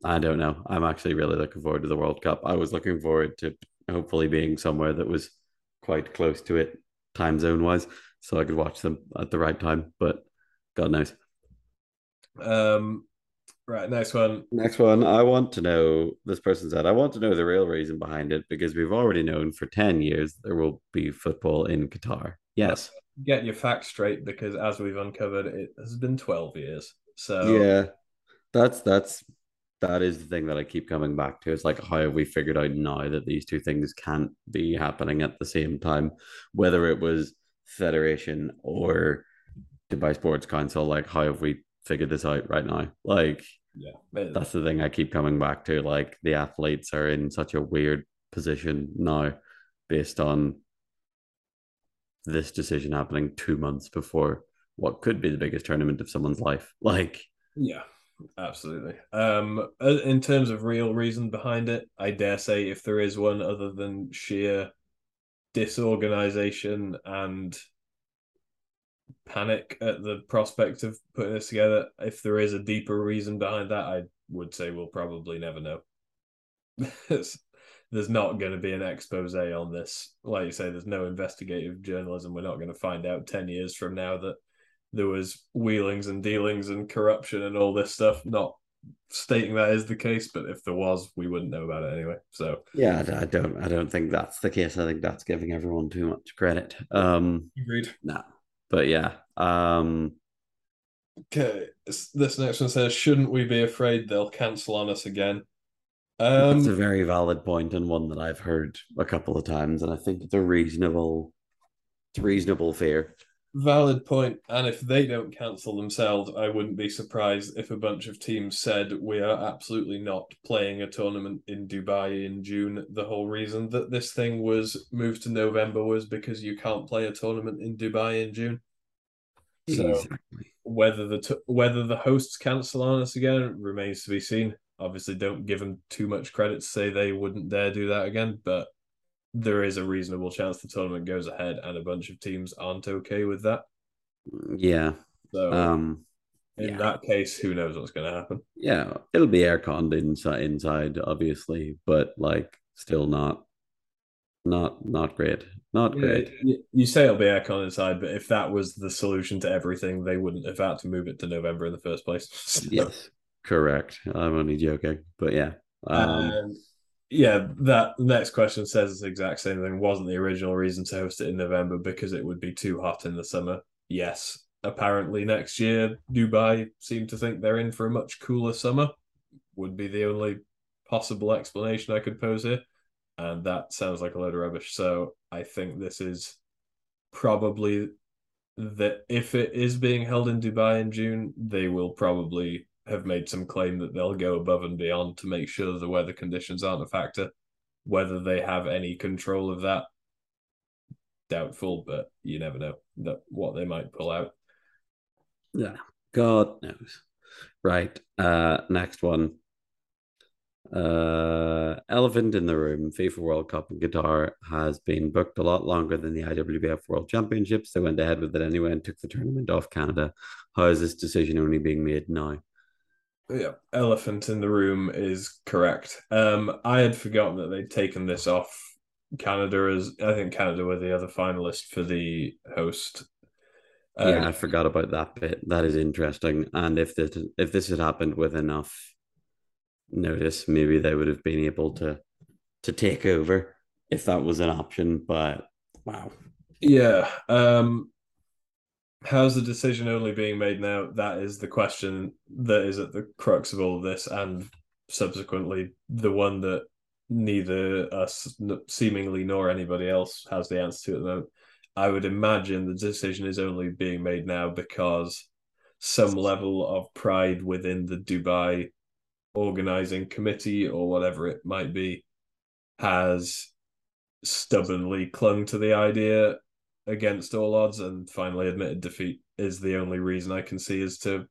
I don't know. I'm actually really looking forward to the World Cup. I was looking forward to hopefully being somewhere that was quite close to it, time zone wise, so I could watch them at the right time. But God knows. Right. Next one. I want to know. This person said, I want to know the real reason behind it, because we've already known for 10 years there will be football in Qatar. Yes. Get your facts straight, because as we've uncovered, it has been 12 years. So yeah, that is the thing that I keep coming back to. It's how have we figured out now that these two things can't be happening at the same time? Whether it was Federation or Dubai Sports Council, how have we figured this out right now? That's the thing I keep coming back to. The athletes are in such a weird position now based on this decision happening 2 months before what could be the biggest tournament of someone's life. Yeah. Absolutely. In terms of real reason behind it, I dare say if there is one other than sheer disorganization and panic at the prospect of putting this together, if there is a deeper reason behind that, I would say we'll probably never know. There's not going to be an expose on this. Like you say, there's no investigative journalism. We're not going to find out 10 years from now that there was wheelings and dealings and corruption and all this stuff. Not stating that is the case, but if there was, we wouldn't know about it anyway. So yeah, I don't think that's the case. I think that's giving everyone too much credit. Agreed. No, but yeah. Okay, this next one says, "Shouldn't we be afraid they'll cancel on us again?" That's a very valid point, and one that I've heard a couple of times, and I think it's a reasonable fear. Valid point, and if they don't cancel themselves, I wouldn't be surprised if a bunch of teams said, we are absolutely not playing a tournament in Dubai in June. The whole reason that this thing was moved to November was because you can't play a tournament in Dubai in June. So exactly. whether the hosts cancel on us again remains to be seen. Obviously, don't give them too much credit to say they wouldn't dare do that again, but there is a reasonable chance the tournament goes ahead and a bunch of teams aren't okay with that. Yeah. So in that case, who knows what's going to happen? Yeah, it'll be air-conned inside, obviously, but like still not great. Not great. You say it'll be aircon inside, but if that was the solution to everything, they wouldn't have had to move it to November in the first place. So. Yes, correct. I'm only joking, but yeah. That next question says the exact same thing. Wasn't the original reason to host it in November because it would be too hot in the summer? Yes. Apparently next year, Dubai seem to think they're in for a much cooler summer. Would be the only possible explanation I could pose here. And that sounds like a load of rubbish. So I think this is probably that if it is being held in Dubai in June, they will probably have made some claim that they'll go above and beyond to make sure the weather conditions aren't a factor. Whether they have any control of that, doubtful, but you never know what they might pull out. Yeah, God knows. Right, next one. Elephant in the room. FIFA World Cup in Qatar has been booked a lot longer than the IWBF World Championships. They went ahead with it anyway and took the tournament off Canada. How is this decision only being made now? Yeah, elephant in the room is correct. I had forgotten that they'd taken this off Canada. I think Canada were the other finalist for the host. Yeah, I forgot about that bit. That is interesting. And if this had happened with enough notice, maybe they would have been able to take over if that was an option, but wow. Yeah. How's the decision only being made now? That is the question that is at the crux of all of this, and subsequently the one that neither us seemingly nor anybody else has the answer to at the moment. I would imagine the decision is only being made now because some level of pride within the Dubai organizing committee or whatever it might be has stubbornly clung to the idea against all odds and finally admitted defeat is the only reason I can see as to.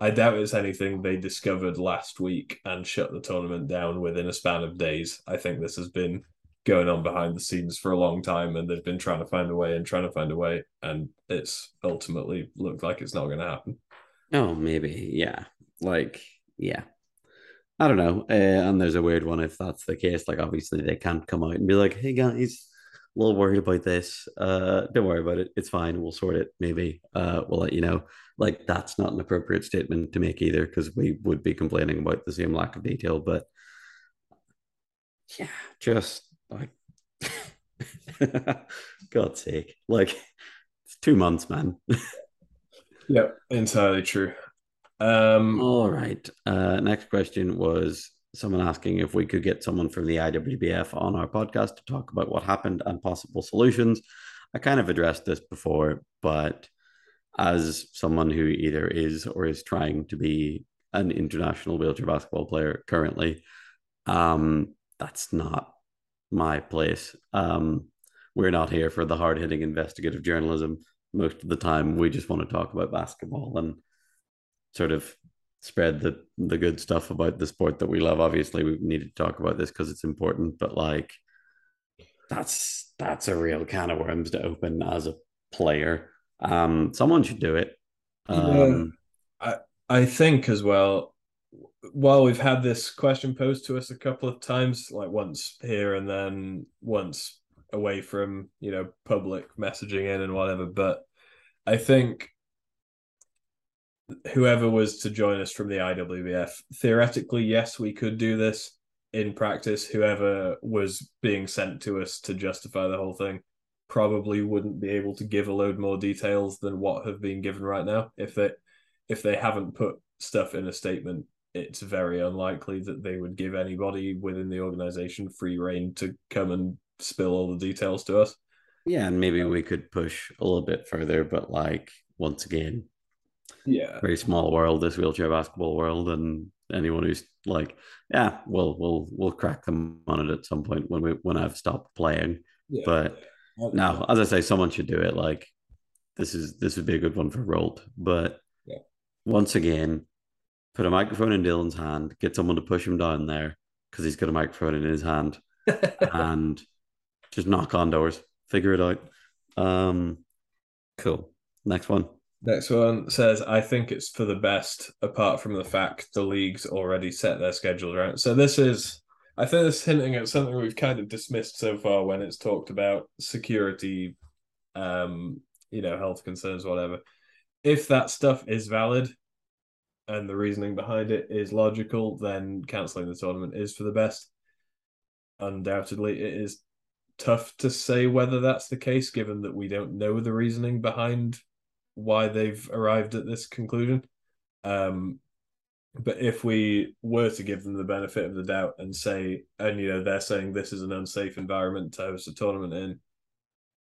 I doubt it's anything they discovered last week and shut the tournament down within a span of days. I think this has been going on behind the scenes for a long time and they've been trying to find a way and it's ultimately looked like it's not going to happen. Oh, maybe. Yeah. Like, yeah. I don't know, and there's a weird one if that's the case. Like, obviously, they can't come out and be like, hey, guys, a little worried about this. Don't worry about it. It's fine. We'll sort it, maybe. We'll let you know. Like, that's not an appropriate statement to make either because we would be complaining about the same lack of detail. But, yeah, just, like, God's sake. Like, it's 2 months, man. Yeah, entirely true. All right. Next question was someone asking if we could get someone from the IWBF on our podcast to talk about what happened and possible solutions. I kind of addressed this before, but as someone who either is or is trying to be an international wheelchair basketball player currently, that's not my place. We're not here for the hard-hitting investigative journalism. Most of the time, we just want to talk about basketball and sort of spread the good stuff about the sport that we love. Obviously, we needed to talk about this because it's important, but like that's a real can of worms to open as a player. Someone should do it. I think as well, while we've had this question posed to us a couple of times, like once here and then once away from, you know, public messaging in and whatever, but I think whoever was to join us from the IWBF, theoretically, yes, we could do this. In practice, whoever was being sent to us to justify the whole thing probably wouldn't be able to give a load more details than what have been given right now. If they haven't put stuff in a statement, it's very unlikely that they would give anybody within the organization free rein to come and spill all the details to us. Yeah, and maybe we could push a little bit further, but like, once again, yeah, very small world, this wheelchair basketball world, and anyone who's like, yeah, we'll crack them on it at some point when I've stopped playing. Yeah, but no, as I say, someone should do it. Like, this would be a good one for Rolt. But yeah, once again, put a microphone in Dylan's hand, get someone to push him down there because he's got a microphone in his hand, and just knock on doors, figure it out. Cool. Next one. Next one says, I think it's for the best, apart from the fact the league's already set their schedule around. So this is, I think this is hinting at something we've kind of dismissed so far when it's talked about security, you know, health concerns, whatever. If that stuff is valid and the reasoning behind it is logical, then cancelling the tournament is for the best. Undoubtedly, it is tough to say whether that's the case, given that we don't know the reasoning behind why they've arrived at this conclusion. But if we were to give them the benefit of the doubt and say, and you know, they're saying this is an unsafe environment to host a tournament in,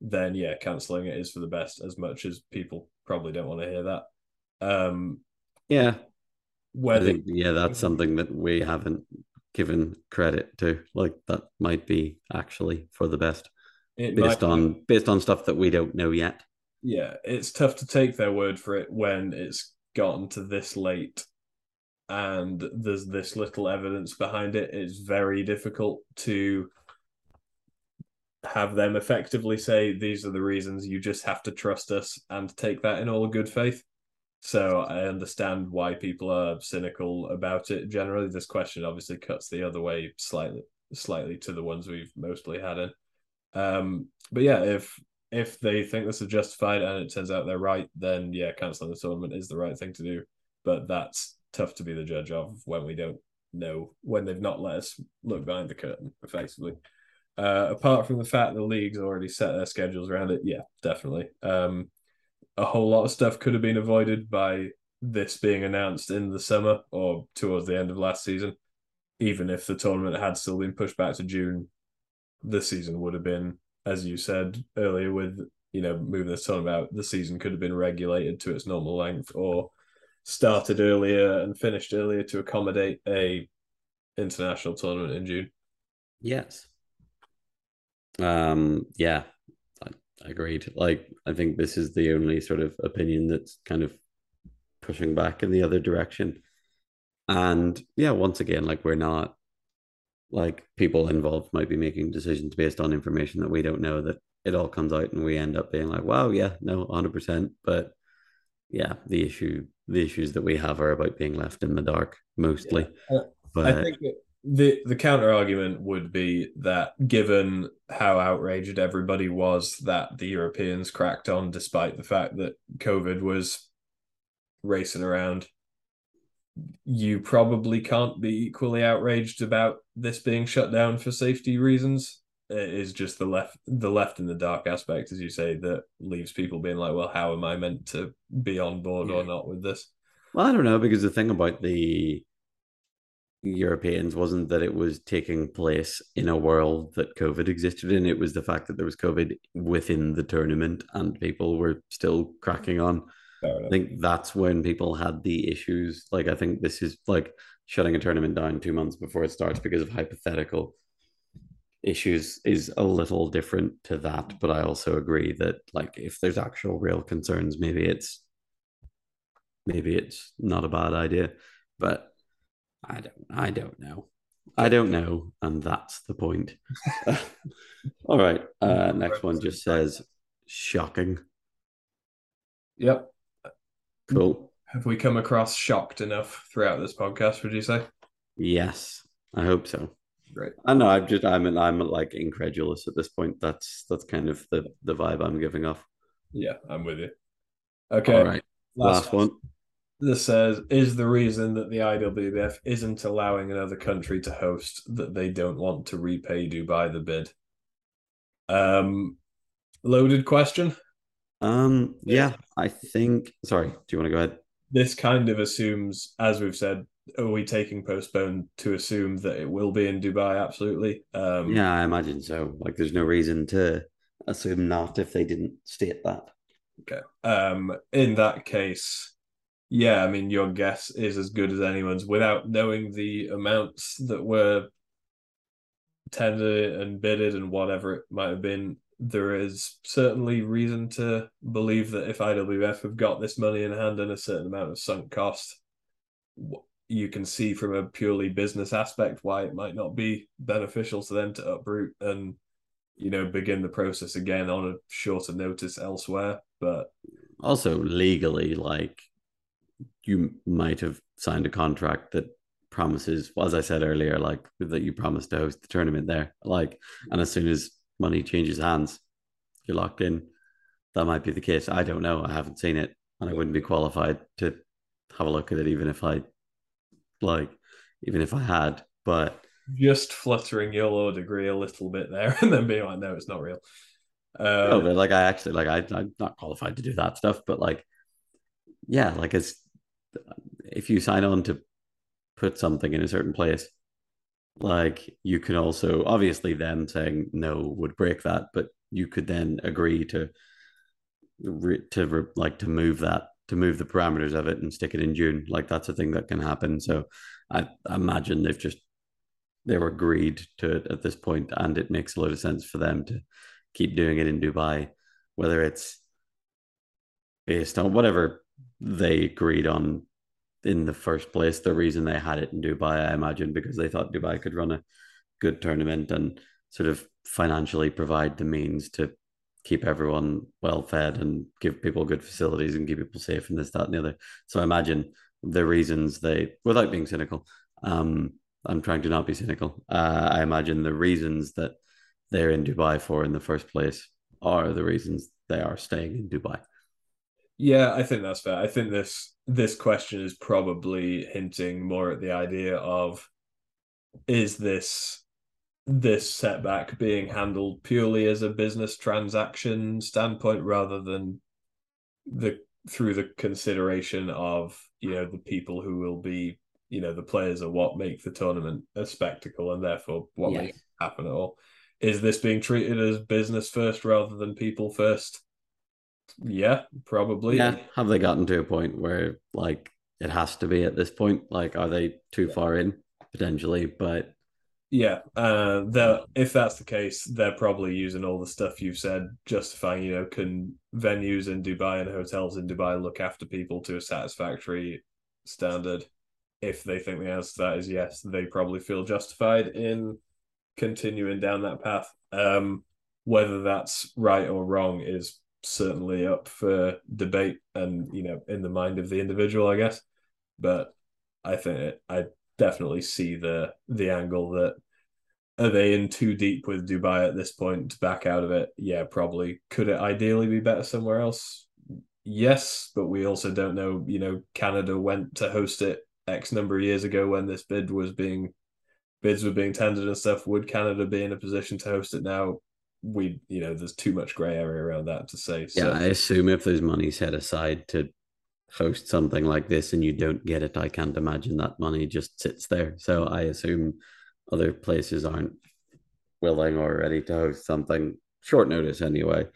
then yeah, cancelling it is for the best, as much as people probably don't want to hear that. Yeah. I think, yeah, that's something that we haven't given credit to. Like, that might be actually for the best, based on stuff that we don't know yet. Yeah, it's tough to take their word for it when it's gotten to this late and there's this little evidence behind it. It's very difficult to have them effectively say, these are the reasons, you just have to trust us, and take that in all good faith. So I understand why people are cynical about it. Generally, this question obviously cuts the other way slightly to the ones we've mostly had in. But yeah, if they think this is justified and it turns out they're right, then yeah, cancelling the tournament is the right thing to do. But that's tough to be the judge of when we don't know, when they've not let us look behind the curtain, effectively. Apart from the fact the league's already set their schedules around it, yeah, definitely. A whole lot of stuff could have been avoided by this being announced in the summer or towards the end of last season. Even if the tournament had still been pushed back to June, the season would have been, as you said earlier, with, you know, moving this tournament out, the season could have been regulated to its normal length or started earlier and finished earlier to accommodate a international tournament in June. Yes. Yeah, agreed. Like, I think this is the only sort of opinion that's kind of pushing back in the other direction. And yeah, once again, like, we're not, like, people involved might be making decisions based on information that we don't know, that it all comes out and we end up being like, wow, yeah, no, 100%. But yeah, the issues that we have are about being left in the dark mostly. Yeah. But I think the counter argument would be that, given how outraged everybody was that the Europeans cracked on, despite the fact that COVID was racing around, you probably can't be equally outraged about this being shut down for safety reasons. It is just the left in the dark aspect, as you say, that leaves people being like, well, how am I meant to be on board or not with this? Well, I don't know, because the thing about the Europeans wasn't that it was taking place in a world that COVID existed in. It was the fact that there was COVID within the tournament and people were still cracking on. I think that's when people had the issues. Like, I think this is like shutting a tournament down 2 months before it starts because of hypothetical issues is a little different to that. But I also agree that, like, if there's actual real concerns, maybe it's not a bad idea. But I don't know. I don't know. And that's the point. All right. Next one just says shocking. Yep. Cool. Have we come across shocked enough throughout this podcast, would you say? Yes, I hope so. Great. I know, I'm like incredulous at this point. That's kind of the vibe I'm giving off. Yeah, I'm with you. Okay. All right. Last one. This says, is the reason that the IWBF isn't allowing another country to host that they don't want to repay Dubai the bid? Loaded question. Yeah, I think... Sorry, do you want to go ahead? This kind of assumes, as we've said, are we taking postponed to assume that it will be in Dubai? Absolutely. Yeah, I imagine so. Like, there's no reason to assume not if they didn't state that. Okay. In that case, yeah, I mean, your guess is as good as anyone's without knowing the amounts that were tendered and bidded and whatever it might have been. there is certainly reason to believe that if IWF have got this money in hand and a certain amount of sunk cost, you can see from a purely business aspect why it might not be beneficial to them to uproot and, you know, begin the process again on a shorter notice elsewhere. But also legally, like, you might have signed a contract that promises, well, as I said earlier, like, that you promised to host the tournament there, like, and as soon as money changes hands, you're locked in. That might be the case. I don't know. I haven't seen it, and I wouldn't be qualified to have a look at it, even if I had. But just fluttering your law degree a little bit there, and then being like, no, it's not real. No, but like, I actually, like, I'm not qualified to do that stuff. But like, yeah, like, it's, if you sign on to put something in a certain place, like, you can also, obviously them saying no would break that, but you could then agree to move the parameters of it and stick it in June. Like, that's a thing that can happen. So I imagine they were agreed to it at this point, and it makes a lot of sense for them to keep doing it in Dubai, whether it's based on whatever they agreed on in the first place. The reason they had it in Dubai, I imagine, because they thought Dubai could run a good tournament and sort of financially provide the means to keep everyone well fed and give people good facilities and keep people safe and this, that, and the other. So I imagine the reasons they, without being cynical, I'm trying to not be cynical, I imagine the reasons that they're in Dubai for in the first place are the reasons they are staying in Dubai. Yeah, I think that's fair. I think this question is probably hinting more at the idea of, is this setback being handled purely as a business transaction standpoint, rather than through the consideration of, you know, the people who will be, you know, the players, are what make the tournament a spectacle, and therefore what makes it happen at all. Is this being treated as business first rather than people first? Yeah, probably. Yeah. Have they gotten to a point where, like, it has to be at this point? Like, are they too far in? Potentially, but... Yeah, if that's the case, they're probably using all the stuff you've said, justifying, you know, can venues in Dubai and hotels in Dubai look after people to a satisfactory standard? If they think the answer to that is yes, they probably feel justified in continuing down that path. Whether that's right or wrong is certainly up for debate and, you know, in the mind of the individual, I guess. But I think I definitely see the angle that, are they in too deep with Dubai at this point to back out of it? Yeah, probably. Could it ideally be better somewhere else? Yes, but we also don't know, you know, Canada went to host it X number of years ago when this bids were being tendered and stuff. Would Canada be in a position to host it now? We, you know, there's too much grey area around that to say. So. Yeah, I assume if there's money set aside to host something like this and you don't get it, I can't imagine that money just sits there. So I assume other places aren't willing or ready to host something short notice anyway.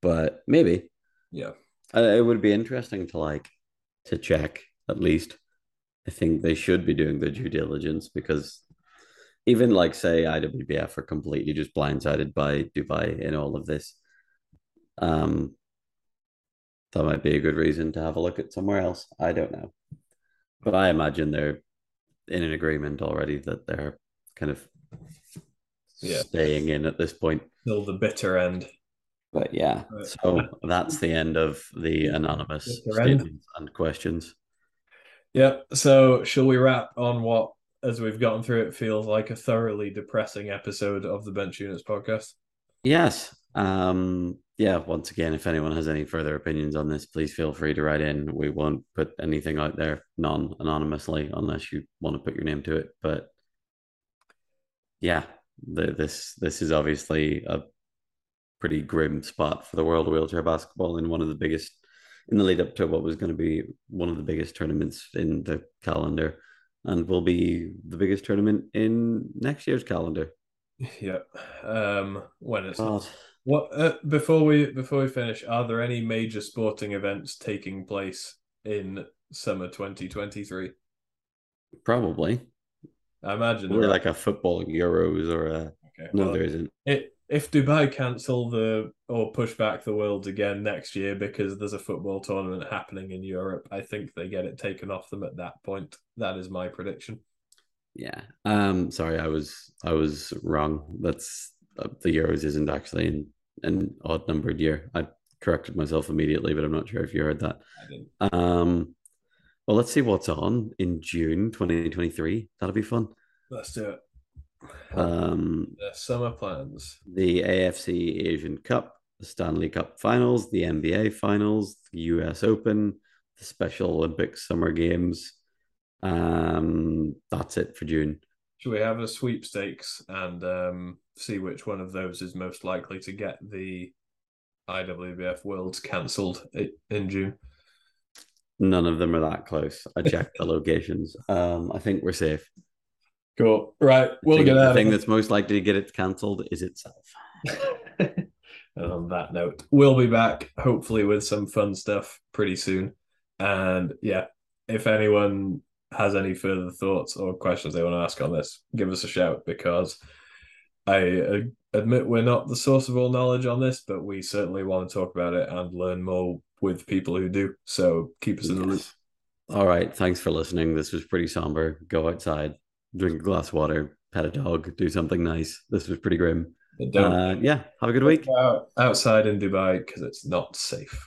But maybe, yeah, it would be interesting to check. At least I think they should be doing the due diligence, because even like, say, IWBF are completely just blindsided by Dubai in all of this. That might be a good reason to have a look at somewhere else. I don't know. But I imagine they're in an agreement already that they're kind of staying in at this point. Till the bitter end. But yeah, so that's the end of the anonymous statements and questions. Yep. So shall we wrap on what, as we've gotten through, it feels like a thoroughly depressing episode of the Bench Units podcast? Yes. Yeah, once again, if anyone has any further opinions on this, please feel free to write in. We won't put anything out there anonymously unless you want to put your name to it. But yeah, this is obviously a pretty grim spot for the world of wheelchair basketball in in the lead up to what was going to be one of the biggest tournaments in the calendar, and will be the biggest tournament in next year's calendar. Yeah. When it's not. What before we finish, are there any major sporting events taking place in summer 2023? Probably. I imagine, like a football Euros or no, there isn't. It if Dubai cancel the or push back the Worlds again next year because there's a football tournament happening in Europe, I think they get it taken off them at that point. That is my prediction. Yeah. Sorry, I was wrong. That's the Euros isn't actually an odd numbered year. I corrected myself immediately, but I'm not sure if you heard that. I didn't. Well, let's see what's on in June 2023. That'll be fun. Let's do it. The summer plans: the AFC Asian Cup, the Stanley Cup Finals, the NBA Finals, the US Open, the Special Olympics Summer Games. That's it for June. Should we have a sweepstakes and see which one of those is most likely to get the IWBF Worlds cancelled in June? None of them are that close. I checked the locations. I think we're safe. Cool. Right. We'll get out. The thing that's most likely to get it cancelled is itself. And on that note, we'll be back hopefully with some fun stuff pretty soon. And yeah, if anyone has any further thoughts or questions they want to ask on this, give us a shout, because I admit we're not the source of all knowledge on this, but we certainly want to talk about it and learn more with people who do. So keep us in the loop. All right. Thanks for listening. This was pretty somber. Go outside, drink a glass of water, pet a dog, do something nice. This was pretty grim. Yeah, have a good week. Outside in Dubai, because it's not safe.